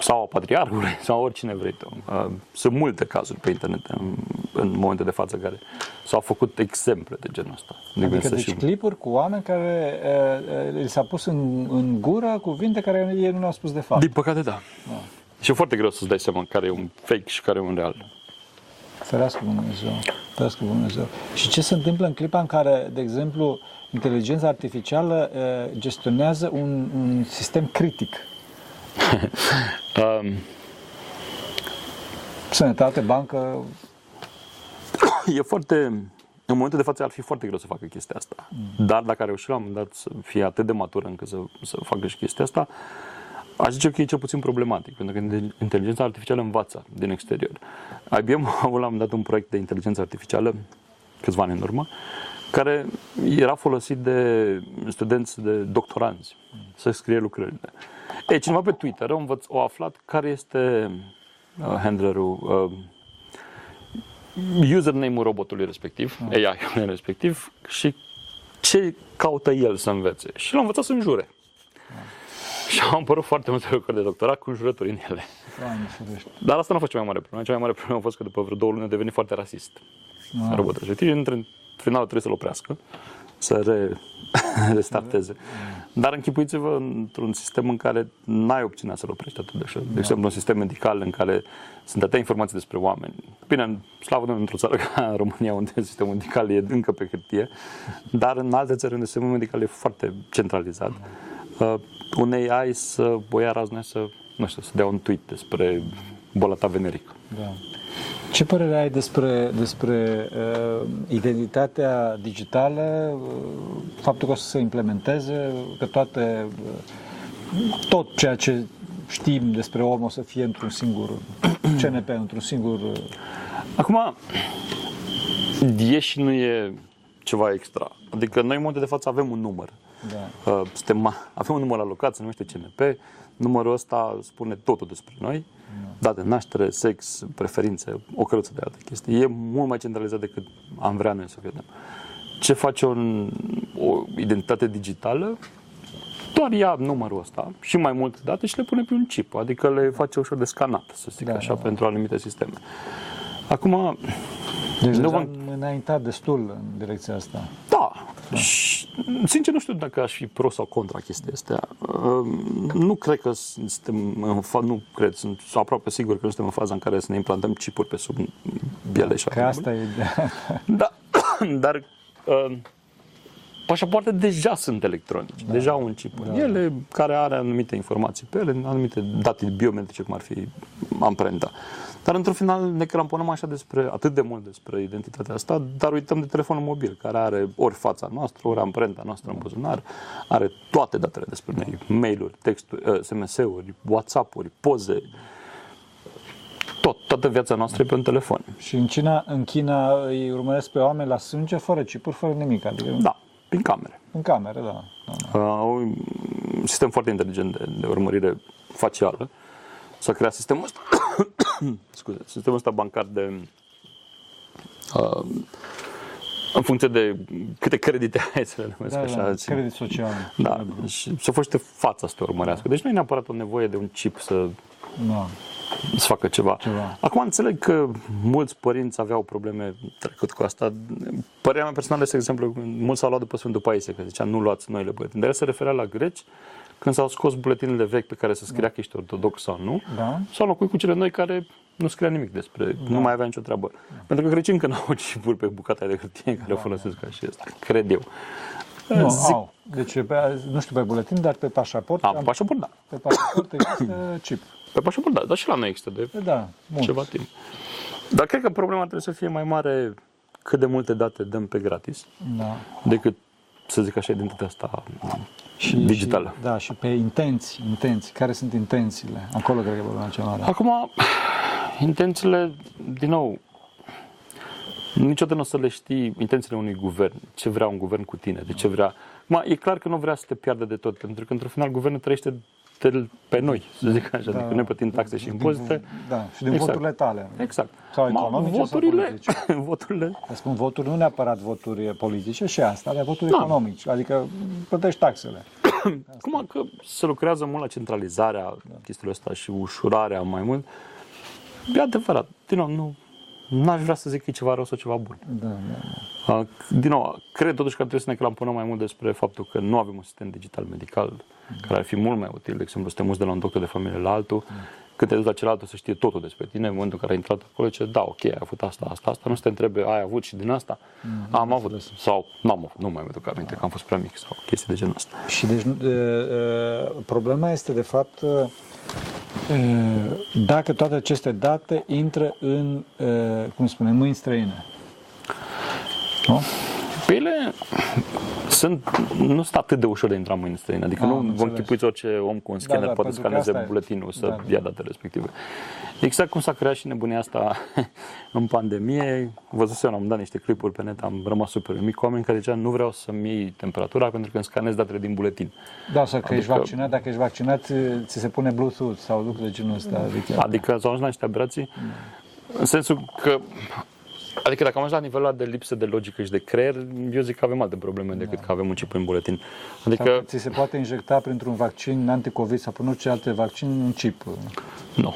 Sau patriarhul, sau oricine vrei tu. Sunt multe cazuri pe internet în, în momentul de față care s-au făcut exemple de genul ăsta. Adică deci și... clipuri cu oameni care uh, li s-a pus în, în gură cuvinte care ei nu le-au spus de fapt. Din păcate, da. da. Și e foarte greu să-ți dai seama care e un fake și care e un real. Ferească Dumnezeu, ferească Dumnezeu. Și ce se întâmplă în clipa în care, de exemplu, inteligența artificială gestionează un, un sistem critic? um, Sănătate, bancă... E foarte... În momentul de față ar fi foarte greu să facă chestia asta. Mm. Dar dacă a reușit la un moment dat să fie atât de matură încât să, să facă și chestia asta, aș zice că e cel puțin problematic, pentru că inteligența artificială învață din exterior. I B M a avut la un moment dat un proiect de inteligență artificială, câțiva ani în urmă, care era folosit de studenți, de doctoranzi, să scrie lucrările. Ei, cineva pe Twitter a aflat care este uh, handlerul, uh, username-ul robotului respectiv, uh. A I-ul respectiv, și ce caută el să învețe. Și l-a învățat să înjure. Uh. Și au apărut foarte multe lucruri de doctorat cu jurături în ele. Dar asta nu a fost cea mai mare problemă. Cea mai mare problemă a fost că după vreo două luni a devenit foarte rasist. Wow. Robotul respectiv, în final trebuie să-l oprească, să re... restarteze. Dar închipuiți-vă într-un sistem în care n-ai opțiunea să-l oprești atât de ușor. De exemplu, un sistem medical în care sunt atâtea informații despre oameni. Bine, slavă Domnului, într-o țară ca România, unde sistemul medical e încă pe hârtie, dar în alte țări unde sistemul medical e foarte centralizat, un A I să o ia razne, să, nu știu, să dea un tweet despre boala ta venerică. Da. Ce părere ai despre, despre uh, identitatea digitală, uh, faptul că o să se implementeze, că toate, uh, tot ceea ce știm despre om o să fie într-un singur C N P, într-un singur... Uh... Acum, e și nu e ceva extra. Adică noi în momentul de față avem un număr. Da. Uh, suntem, avem un număr alocat, se numește C N P. Numărul ăsta spune totul despre noi. Da. Date, naștere, sex, preferințe, o căruță de alte chestii. E mult mai centralizat decât am vrea noi să credem. Ce face un, o identitate digitală? Doar ia numărul ăsta și mai multe date și le pune pe un chip. Adică le face ușor de scanat, să zic da, așa, da, pentru anumite sisteme. Acum... Deci nu am înaintat destul în direcția asta. Da. Da. Și, sincer, nu știu dacă aș fi pro sau contra chestia asta. Nu cred că suntem în fa- nu cred, sunt aproape sigur că nu suntem în faza în care să ne implantăm chipuri pe sub piele și așa. Că asta e ideea. Da, dar pașapoarte deja sunt electronici, da, deja au un chip în da, ele care are anumite informații pe ele, anumite date biometrice, cum ar fi amprenta. Dar într-un final ne cramponăm așa despre, atât de mult despre identitatea asta, dar uităm de telefonul mobil, care are ori fața noastră, ori amprenta noastră în buzunar, are toate datele despre noi, mail-uri, texturi, S M S-uri, WhatsApp-uri, poze, tot, toată viața noastră e pe un telefon. Și în China, în China îi urmăresc pe oameni la sânge, fără chipuri, fără nimic, adică... Da, prin camere. În camere, da. da, da. Uh, un sistem foarte inteligent de, de urmărire facială. S-a creat sistemul ăsta, scuze, sistemul ăsta bancar de, uh, în funcție de câte credite ai, să le numesc da, așa. Da, credit social. Da, și s-a făcut fața să te urmărească. Deci nu e neapărat o nevoie de un chip să, da. să facă ceva. ceva. Acum înțeleg că mulți părinți aveau probleme trecut cu asta. Părerea mea personală este, de exemplu, mulți s-au luat după Sfântul Paisie, că zicea nu luați noile buletine. Dar se referea la greci, când s-au scos buletinele vechi pe care se scria da. că ești ortodox sau nu, da. s-au locuit cu cele noi care nu scria nimic despre, da. nu mai avea nicio treabă. Da. Pentru că grecii încă n-au chipuri pe bucata de hârtie care da, o folosesc da. ca și asta, cred eu. Nu, Zic... au. Deci, pe, nu știu pe buletin, dar pe pașaport... A, pe pașaport, da. Pe pașaport există chip. Pe pașaport, da, dar și la noi există de da, ceva timp. Dar cred că problema trebuie să fie mai mare cât de multe date dăm pe gratis, da. decât, să zic așa, identitatea asta și, digitală. Și, da, și pe intenții, intenții. Care sunt intențiile? Acolo cred că vorbim ceva. Da. Acum, intențiile, din nou, niciodată nu o să le știi intențiile unui guvern. Ce vrea un guvern cu tine? De ce vrea... Ma, e clar că nu vrea să te piardă de tot, pentru că, într-un final, guvernul trăiește pe noi, să zic așa, da, adică noi plătim taxe și impozite. Da, și din exact. voturile tale. Exact. Sau economice, Ma, voturile, sau politice. voturile. Să spun voturi, nu neapărat voturi politice și asta, dar voturi da. economice, adică plătești taxele. Acum că se lucrează mult la centralizarea da. chestiilor astea și ușurarea mai mult, e adevărat, din nou, nu... N-aș vrea să zic că e ceva rău sau ceva bun. Da, da, da. Din nou, cred totuși că trebuie să ne clamponăm mai mult despre faptul că nu avem un sistem digital medical, da. care ar fi mult mai util. De exemplu, suntem mulți de la un doctor de familie la altul. Da. Când te duci la celălalt, o să știe totul despre tine. În momentul în care ai intrat acolo, zice, da, ok, ai avut asta, asta, asta. Nu se te întrebe, ai avut și din asta? Mm-hmm. Am avut Lăsă. sau n-am avut. Nu mai mi-aduc aminte că am fost prea mic sau chestii de genul ăsta. Și deci problema este, de fapt, dacă toate aceste date intră în, cum spunem, mâini străine. Nu? Ele sunt, nu sunt atât de ușor de intrat în mâini străine, adică ah, nu vă închipuiți orice om cu un scanner, da, da, poate scaneze buletinul, să da, da. ia datele respective. Exact cum s-a creat și nebunia asta în pandemie, văzusem, am dat niște clipuri pe net, am rămas super mic cu oameni care ziceam, nu vreau să-mi iei temperatura pentru că îmi scanez datele din buletin. Da, sau că adică, ești vaccinat, dacă ești vaccinat, ți se pune Bluetooth sau lucruri de genul ăsta. Adică, adică s-au ajuns la niște aberații, în sensul că adică dacă am ajuns la nivelul de lipsă de logică și de creier, eu zic că avem alte probleme decât da. că avem un chip în buletin. Adică ți se poate injecta printr-un vaccin anticovid sau prin orice alte vaccin un chip? Nu. Nu.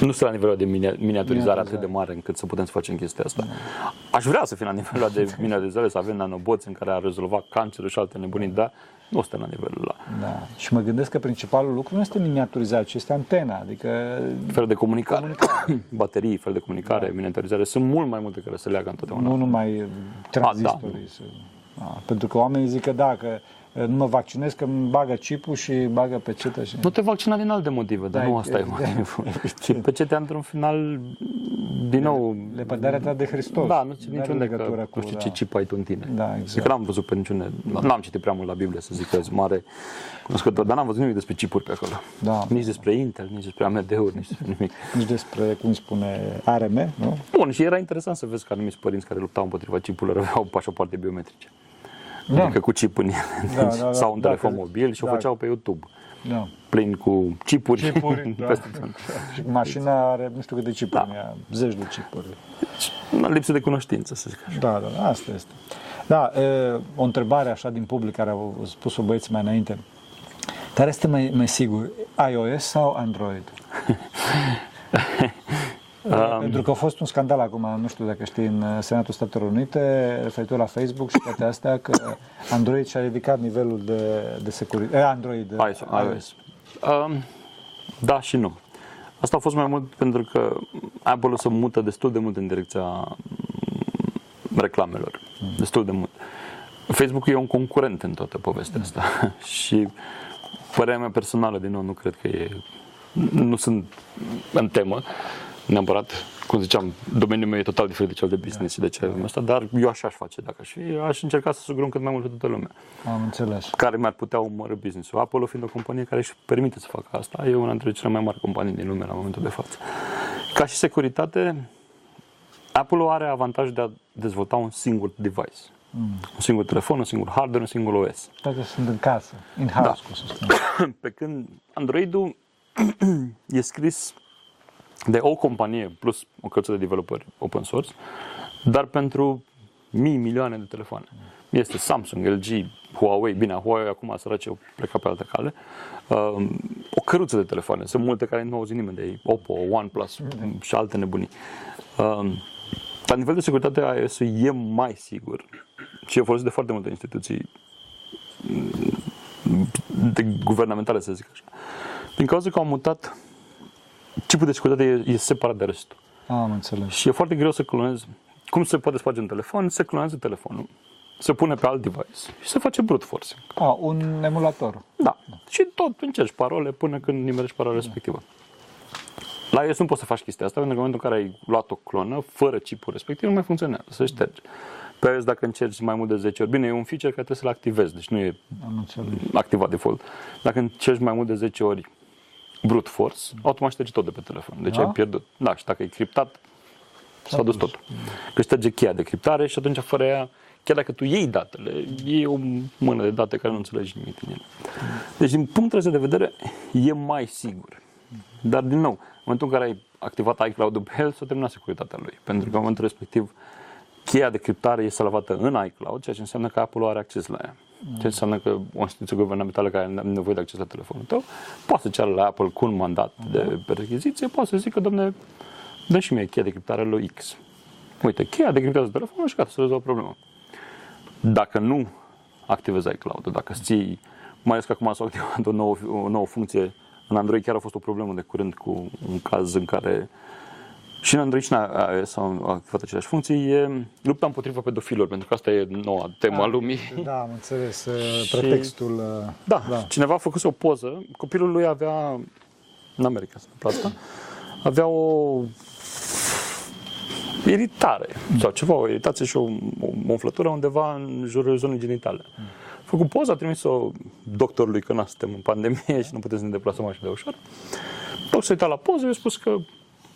Nu sunt la nivelul de miniaturizare atât de mare încât să putem să facem chestia asta. Da. Aș vrea să fim la nivelul de miniaturizare, să avem nanoboți în care ar rezolva cancerul și alte nebunii, dar nu suntem la nivelul ăla. Da. Și mă gândesc că principalul lucru nu este miniaturizare, ci este antena, adică fel de comunicare, comunicare. baterii, fel de comunicare, da. miniaturizare, sunt mult mai multe care se leagă întotdeauna. Nu numai tranzistorii. Da. Da. Pentru că oamenii zic că da, că nu mă vaccinez, că îmi bagă chipul și bagă pecetă. Și nu te vaccina din alte motive, dar da, nu asta e, e motivul. Pecetea, într-un final, din nou... Lepădarea ta de Hristos. Da, nu știu niciunde că cu, știi da. ce chip ai tu în tine. Da, exact. Adică n-am văzut pe niciune, n-am citit prea mult la Biblie, să zic că sunt mare cunoscător, dar n-am văzut nimic despre chipuri pe acolo. Da, nici despre Intel, nici despre A M D-uri, nici despre nimic. Nici despre, cum spune, A R M, nu? Bun, și era interesant să vezi că anumiți părinți care luptau împotriva chipurilor aveau pașapoarte biometrice. Da. Adică cu chip în ele, da, da, da, sau un da, telefon da, mobil și da. o făceau pe YouTube, da. plin cu chipuri, chipuri da. peste tot. Și mașina are nu știu câte chipuri, da. ea, zeci de chipuri. Deci, lipsă de cunoștință, să zic așa. Da, da, asta este. Da, e, o întrebare așa din public, care au spus-o băieții mai înainte. Care este mai, mai sigur, iOS sau Android? Um, Pentru că a fost un scandal acum, nu știu dacă știi, în Senatul Statelor Unite, referitor la Facebook și toate astea, că Android și-a ridicat nivelul de, de securitate. Android. iOS. Um, da și nu. Asta a fost mai mult pentru că Apple se mută destul de mult în direcția reclamelor. Mm. Destul de mult. Facebook e un concurent în toată povestea asta. Mm. Și părerea mea personală, din nou, nu cred că e... Nu sunt în temă. Neapărat, cum ziceam, domeniul meu e total diferit de cel de business și de ce avem asta, dar eu așa aș face dacă și aș încerca să sugrum cât mai mult de toată lumea. Am înțeles. Care mi-ar putea umără business-ul. Apple fiind o companie care își permite să facă asta, e una dintre cele mai mari companii din lume la momentul de față. Ca și securitate, Apple are avantajul de a dezvolta un singur device. Mm. Un singur telefon, un singur hardware, un singur O S. Toate sunt în casă, in-house, da. cum să spun. Pe când Android-ul e scris de o companie plus o căruță de developeri open source, dar pentru mii, milioane de telefoane. Este Samsung, L G, Huawei, bine, Huawei acum sărace, au plecat pe altă cale, uh, o căruță de telefoane, sunt multe care nu auzi nimeni de ei, Oppo, OnePlus și alte nebunii. Uh, la nivel de securitate iOS e mai sigur și e folosit de foarte multe instituții de guvernamentale, să zic așa, din cauza că au mutat chipul de securitate e, e separat de restul. Am înțeles. Și e foarte greu să clonezi. Cum se poate sparge un telefon? Se clonează telefonul, se pune pe alt device și se face brute forcing. A, un emulator. Da. da. Și tot încerci parole până când nimerești parola da. respectivă. La iOS nu poți să faci chestia asta, pentru că în momentul în care ai luat o clonă, fără chipul respectiv, nu mai funcționează, se șterge. Pe iOS dacă încerci mai mult de zece ori, bine, e un feature care trebuie să-l activezi, deci nu e activat default. Dacă încerci mai mult de zece ori, brute force, automat șterge tot de pe telefon. Deci da? ai pierdut. Da, și dacă e criptat, s-a dus totul. Că șterge cheia de criptare și atunci fără ea, chiar dacă tu iei datele, e o mână de date care nu înțelegi nimic în ele. Deci din punctul ăsta de vedere, e mai sigur. Dar din nou, în momentul în care ai activat iCloud-ul pe el, s-a terminat securitatea lui. Pentru că în momentul respectiv, cheia de criptare e salvată în iCloud, ceea ce înseamnă că Apple are acces la ea. Ce înseamnă că o instituție guvernamentală care are nevoie de acces la telefonul tău poate să ceară la Apple cu un mandat de percheziție, poate să zică, domne, dă și mie cheia de criptare lui X. Uite, cheia decriptează telefonul și gata, să rezolvă problema. Dacă nu activezi iCloud-ul, dacă îți ții, mai ales că acum s-a activat o nouă, o nouă funcție În Android chiar a fost o problemă de curând cu un caz în care și în Android și în iOS au activat aceleași funcții. E lupta împotriva pedofilor, pentru că asta e noua tema a lumii. Da, am înțeles pretextul. Da, da, cineva a făcut o poză, copilul lui avea, în America se întâmplă asta, avea o iritare sau ceva, o iritație și o, o umflătură undeva în jurul zonei genitale. A făcut poză, a trimis-o doctorului că na, suntem în pandemie și nu putem să ne deplasăm așa de ușor. Tot s-a uitat la poză, mi-a spus că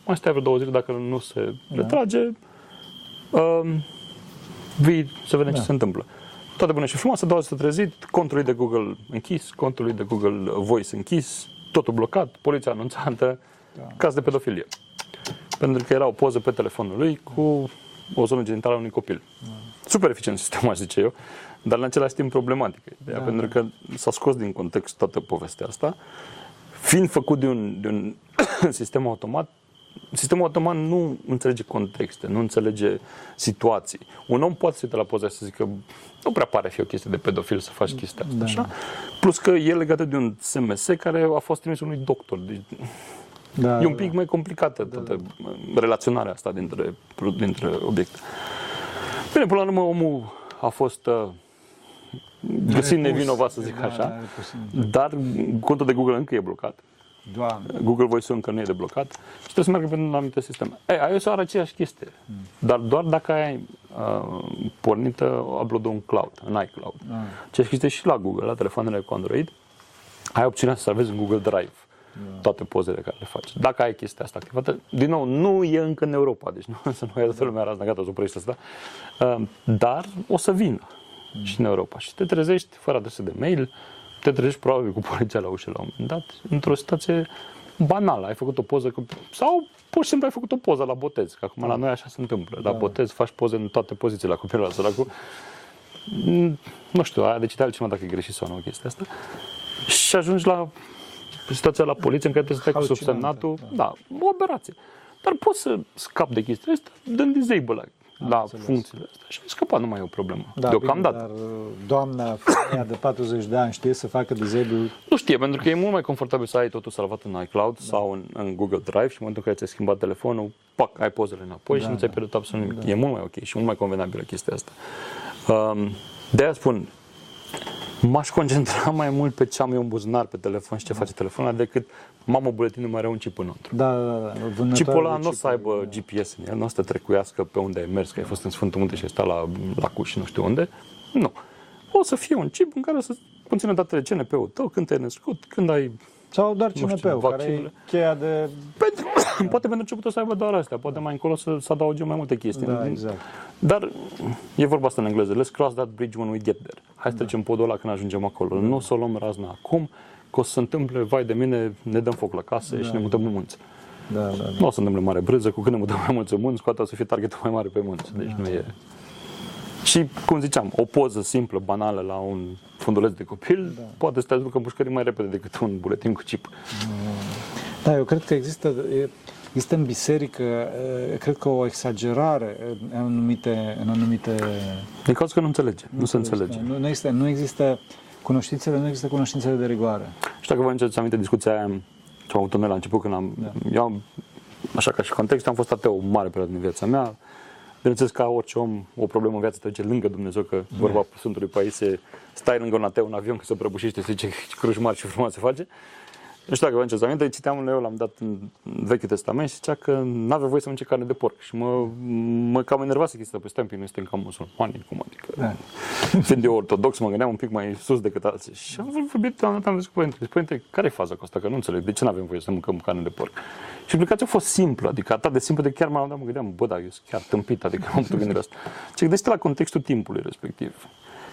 mai stai vreo două zile, dacă nu se retrage, uh, vii să vedem da. ce se întâmplă. Toate bune și frumoase, două zi s-a trezit, contul lui de Google închis, contul lui de Google Voice închis, totul blocat, poliția anunțată, da. caz de pedofilie. Pentru că era o poză pe telefonul lui cu o zonă genitală a unui copil. Da. Super eficient sistemul, aș zice eu, dar în același timp problematică. Da. Pentru că s-a scos din context toată povestea asta, fiind făcut de un, de un sistem automat. Sistemul automat nu înțelege contexte, nu înțelege situații. Un om poate să uite la poza și să zică nu prea pare fi o chestie de pedofil să faci chestia asta, da. așa? Plus că e legată de un S M S care a fost trimis unui doctor. Deci da, e un pic da. mai complicată toată da, da. relaționarea asta dintre, dintre obiecte. Bine, până la urmă omul a fost uh, găsit nevinovat, să zic da, așa, da, dar contul de Google încă e blocat. Doamne. Google Voice încă nu e deblocat și trebuie să meargă pentru un anumit sistem. Ei, iOS are aceeași chestie, mm. dar doar dacă ai uh, pornit upload-ul în cloud, în iCloud. Mm. Aceeași chestie și la Google, la telefoanele cu Android, ai opțiunea să salvezi în Google Drive mm. toate pozele care le faci. Dacă ai chestia asta activată, din nou, nu e încă în Europa, deci nu să nu ai toată lumea razna, gata, să oprești asta, uh, dar o să vină mm. și în Europa și te trezești fără adrese de mail, te trezești probabil cu poliția la ușă la un moment dat, într-o situație banală. Ai făcut o poză cu... sau pur și simplu ai făcut o poză la botez, că acum la noi așa se întâmplă. La da. botez faci poze în toate pozițiile la copilul ăla săracu. Nu știu, aia de citea altcineva dacă e greșit sau nu chestia asta. Și ajungi la situația la poliție în care trebuie să stai cu subsemnatul. Da, o aberație. Dar poți să scapi de chestia asta dând disable la Înțeles. funcțiile astea și am scăpat, nu mai e o problemă, da, deocamdată. Dar doamna de patruzeci de ani știe să facă disable? Nu știe, pentru că e mult mai confortabil să ai totul salvat în iCloud da. sau în, în Google Drive și în momentul în care ți-ai schimbat telefonul, pac, ai pozele înapoi da, și nu ți-ai pierdut absolut nimic. Da. E mult mai ok și mult mai convenabilă chestia asta. Um, de-aia spun, m-aș concentra mai mult pe ce am eu în buzunar pe telefon și ce da. face telefonul decât mamă, buletinul mai are un chip înăuntru. Da, da, da. Chipul ăla nu o să aibă da. G P S în el, nu o să te trecuiască pe unde ai mers, că ai fost în Sfântul Munte și ai stat la lacuș și nu știu unde. Nu. O să fie un chip în care o să conține datele C N P-ul tău, când te-ai născut, când ai... Sau doar C N P-ul, care e cheia de... Pentru, da. Poate pentru început o să aibă doar astea, poate mai încolo să, să adauge mai multe chestii. Da, exact. Dar e vorba asta în engleză, let's cross that bridge when we get there. Hai să da. trecem podul ăla când ajungem acolo. Da. Nu o să o luăm razna acum, că o să se întâmple, vai de mine, ne dăm foc la casă da. și ne mutăm în munți. Da, da, da. Nu o să întâmple mare brâză, cu când ne mutăm mai mulți în munți, cu atât o să fie targetul mai mare pe munți. Deci da. nu e... Și, cum ziceam, o poză simplă, banală, la un funduleț de copil, da. poate să te aducă împușcării mai repede decât un buletin cu chip. Da, eu cred că există, există în biserică, cred că o exagerare în anumite... În anumite... Din cauza că nu înțelege, nu, nu se înțelege. Nu, nu există, nu există cunoștințele, nu există cunoștințele de rigoare. Și dacă vă încerceți aminte discuția aia, ce am avut noi la început, când am... Da. Eu, așa ca și context, am fost ateu mare perioadă din viața mea. Bineînțeles, ca orice om, o problemă în viață trece lângă Dumnezeu, că vorba Sfântului Paisie, stai lângă un ateu în avion că se prăbușește, se zice cruci mari și frumoase face. Nu știu dacă vă încercați aminte, citeam eu, l-am dat în Vechiul Testament și zicea că n-avea voie să mănânce carne de porc și mă, mă cam enervase chestia, păi stai un pic, noi suntem cam musulmani, cum adică, da. sunt eu ortodox, mă gândeam un pic mai sus decât alții și am vorbit, am văzut cu părintele, părinte, care e faza cu asta, că nu înțeleg, de ce n-avem voie să mâncăm carne de porc? Și implicația a fost simplă, adică atât de simplă de chiar m-am dat, mă gândeam, bă, da, eu sunt chiar tâmpit, adică am putut gândirea asta. Și gândește la contextul timpului respectiv.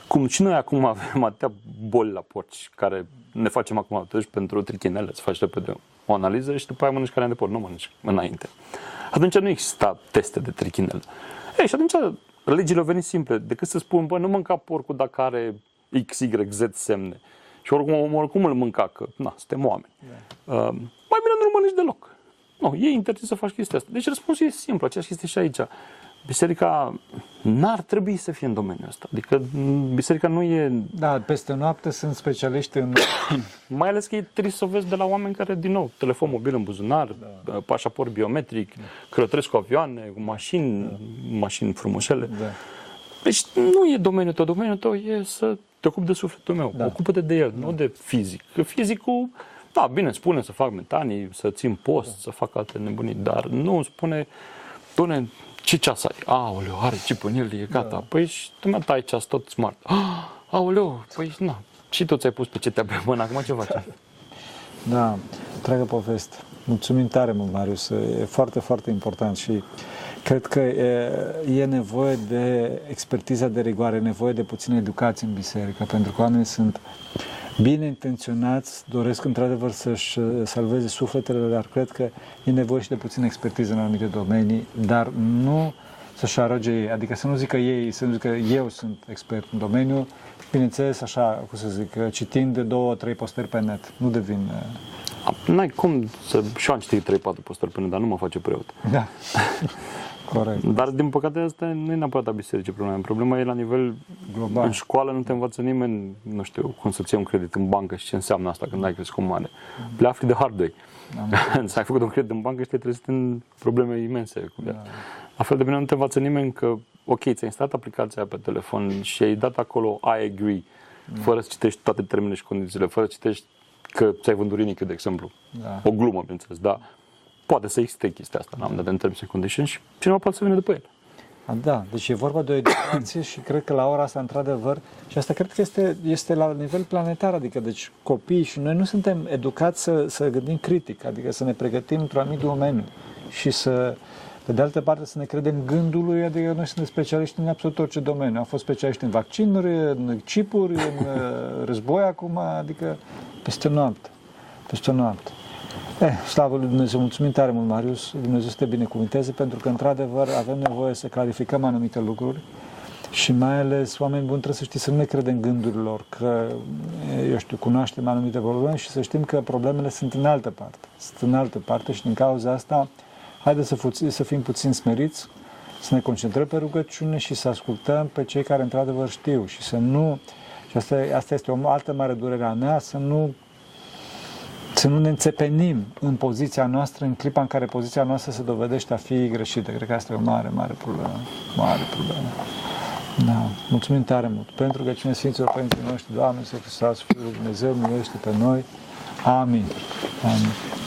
Cum și noi acum avem atâtea boli la porci, care ne facem acum atunci pentru trichinele, să faci repede o analiză și după aia mănânci carne de porc, nu mănânci înainte. Atunci nu exista teste de trichinele. Ei, și atunci legile au venit simple, decât să spun, bă, nu mânca porcul dacă are X Y Z semne. Și oricum, oricum îl mânca, că, na, suntem oameni. Da. Uh, mai bine nu-l mănânci deloc. Nu, e interzis să faci chestia asta. Deci răspunsul e simplu, aceeași chestie și aici. biserica n-ar trebui să fie în domeniul ăsta. Adică biserica nu e... Da, peste noapte sunt specialiști în... Mai ales că e trist să vezi de la oameni care, din nou, telefon mobil în buzunar, da. Pașaport biometric, da. Călătoresc cu avioane, cu mașini, da. Mașini frumușele. Da. Deci nu e domeniul tău. Domeniul tău e să te ocupi de sufletul meu. Da. Ocupă-te de el, da. Nu de fizic. Că fizicul, da, bine, spune să fac metanii, să țin post, da. Să fac alte nebunii, dar nu îmi spune, spune... Ce ceas ai? Aoleu, are chip în el, e gata. Da. Păi și dumneata ai ceas tot smart. Aoleu, păi na. Și tu ți-ai pus pe ce te-a pe mână, acum ce faci? Da, întreagă poveste. Mulțumim tare mult, Marius. E foarte, foarte important și cred că e, e nevoie de expertiza de rigoare, e nevoie de puțină educație în biserică, pentru că oamenii sunt bine intenționați, doresc într-adevăr să-și salveze sufletele, dar cred că e nevoie și de puțină expertiză în anumite domenii, dar nu să-și aroge ei, adică să nu zică ei, să nu zică eu sunt expert în domeniu, bineînțeles, așa, cum să zic, citind de două, trei postări pe net, nu devin... N-ai cum să... Și eu am citit trei, patru postări pe net, dar nu mă face preot. Da, corect. Dar, din păcate, asta nu e neapărat a bisericii problema. Problema e la nivel global. În școală nu te învață nimeni, nu știu, cum să-ți iei un credit în bancă și ce înseamnă asta când ai crescut mare. Le afli de hard day. S-ai făcut un credit în bancă și te-ai trezit în probleme imense cu ea. La fel de bine nu te învață nimeni că, ok, ți-ai instalat aplicația pe telefon și ai dat acolo I agree, fără să citești toate termenele și condițiile, fără să citești că ți-ai vândut rinichiul, de exemplu. Da. O glumă, bineînțeles, da. Poate să existe chestia asta, n-am dat în terms and conditions și cineva poate să vină după el. Da, deci e vorba de o educație și cred că la ora asta, într-adevăr, și asta cred că este, este la nivel planetar, adică deci copiii și noi nu suntem educați să, să gândim critic, adică să ne pregătim într-un anumit domeniu și să... Pe de altă parte, să ne credem gândul lui, adică noi suntem specialiști în absolut orice domeniu. Am fost specialiști în vaccinuri, în chipuri, în război acum, adică peste noapte. Peste noapte. Eh, slavă lui Dumnezeu, mulțumim tare mult, Marius, Dumnezeu să te binecuvinteze, pentru că, într-adevăr, avem nevoie să clarificăm anumite lucruri și mai ales, oameni buni, trebuie să știți să nu ne credem gândurile lor, că, eu știu, cunoaștem anumite probleme și să știm că problemele sunt în altă parte. Sunt în altă parte și din cauza asta... Haideți să, fuți, să fim puțin smeriți, să ne concentrăm pe rugăciune și să ascultăm pe cei care într-adevăr știu și să nu, și asta, asta este o altă mare durere a mea, să nu, să nu ne înțepenim în poziția noastră, în clipa în care poziția noastră se dovedește a fi greșită. Cred că asta e o mare, mare problemă, mare problemă. Da. Mulțumim tare mult pentru rugăciune Sfinților Părinții noștri, Doamne Iisuse Hristos, Fiul Dumnezeu, miluiește pe noi. Amin. Amin.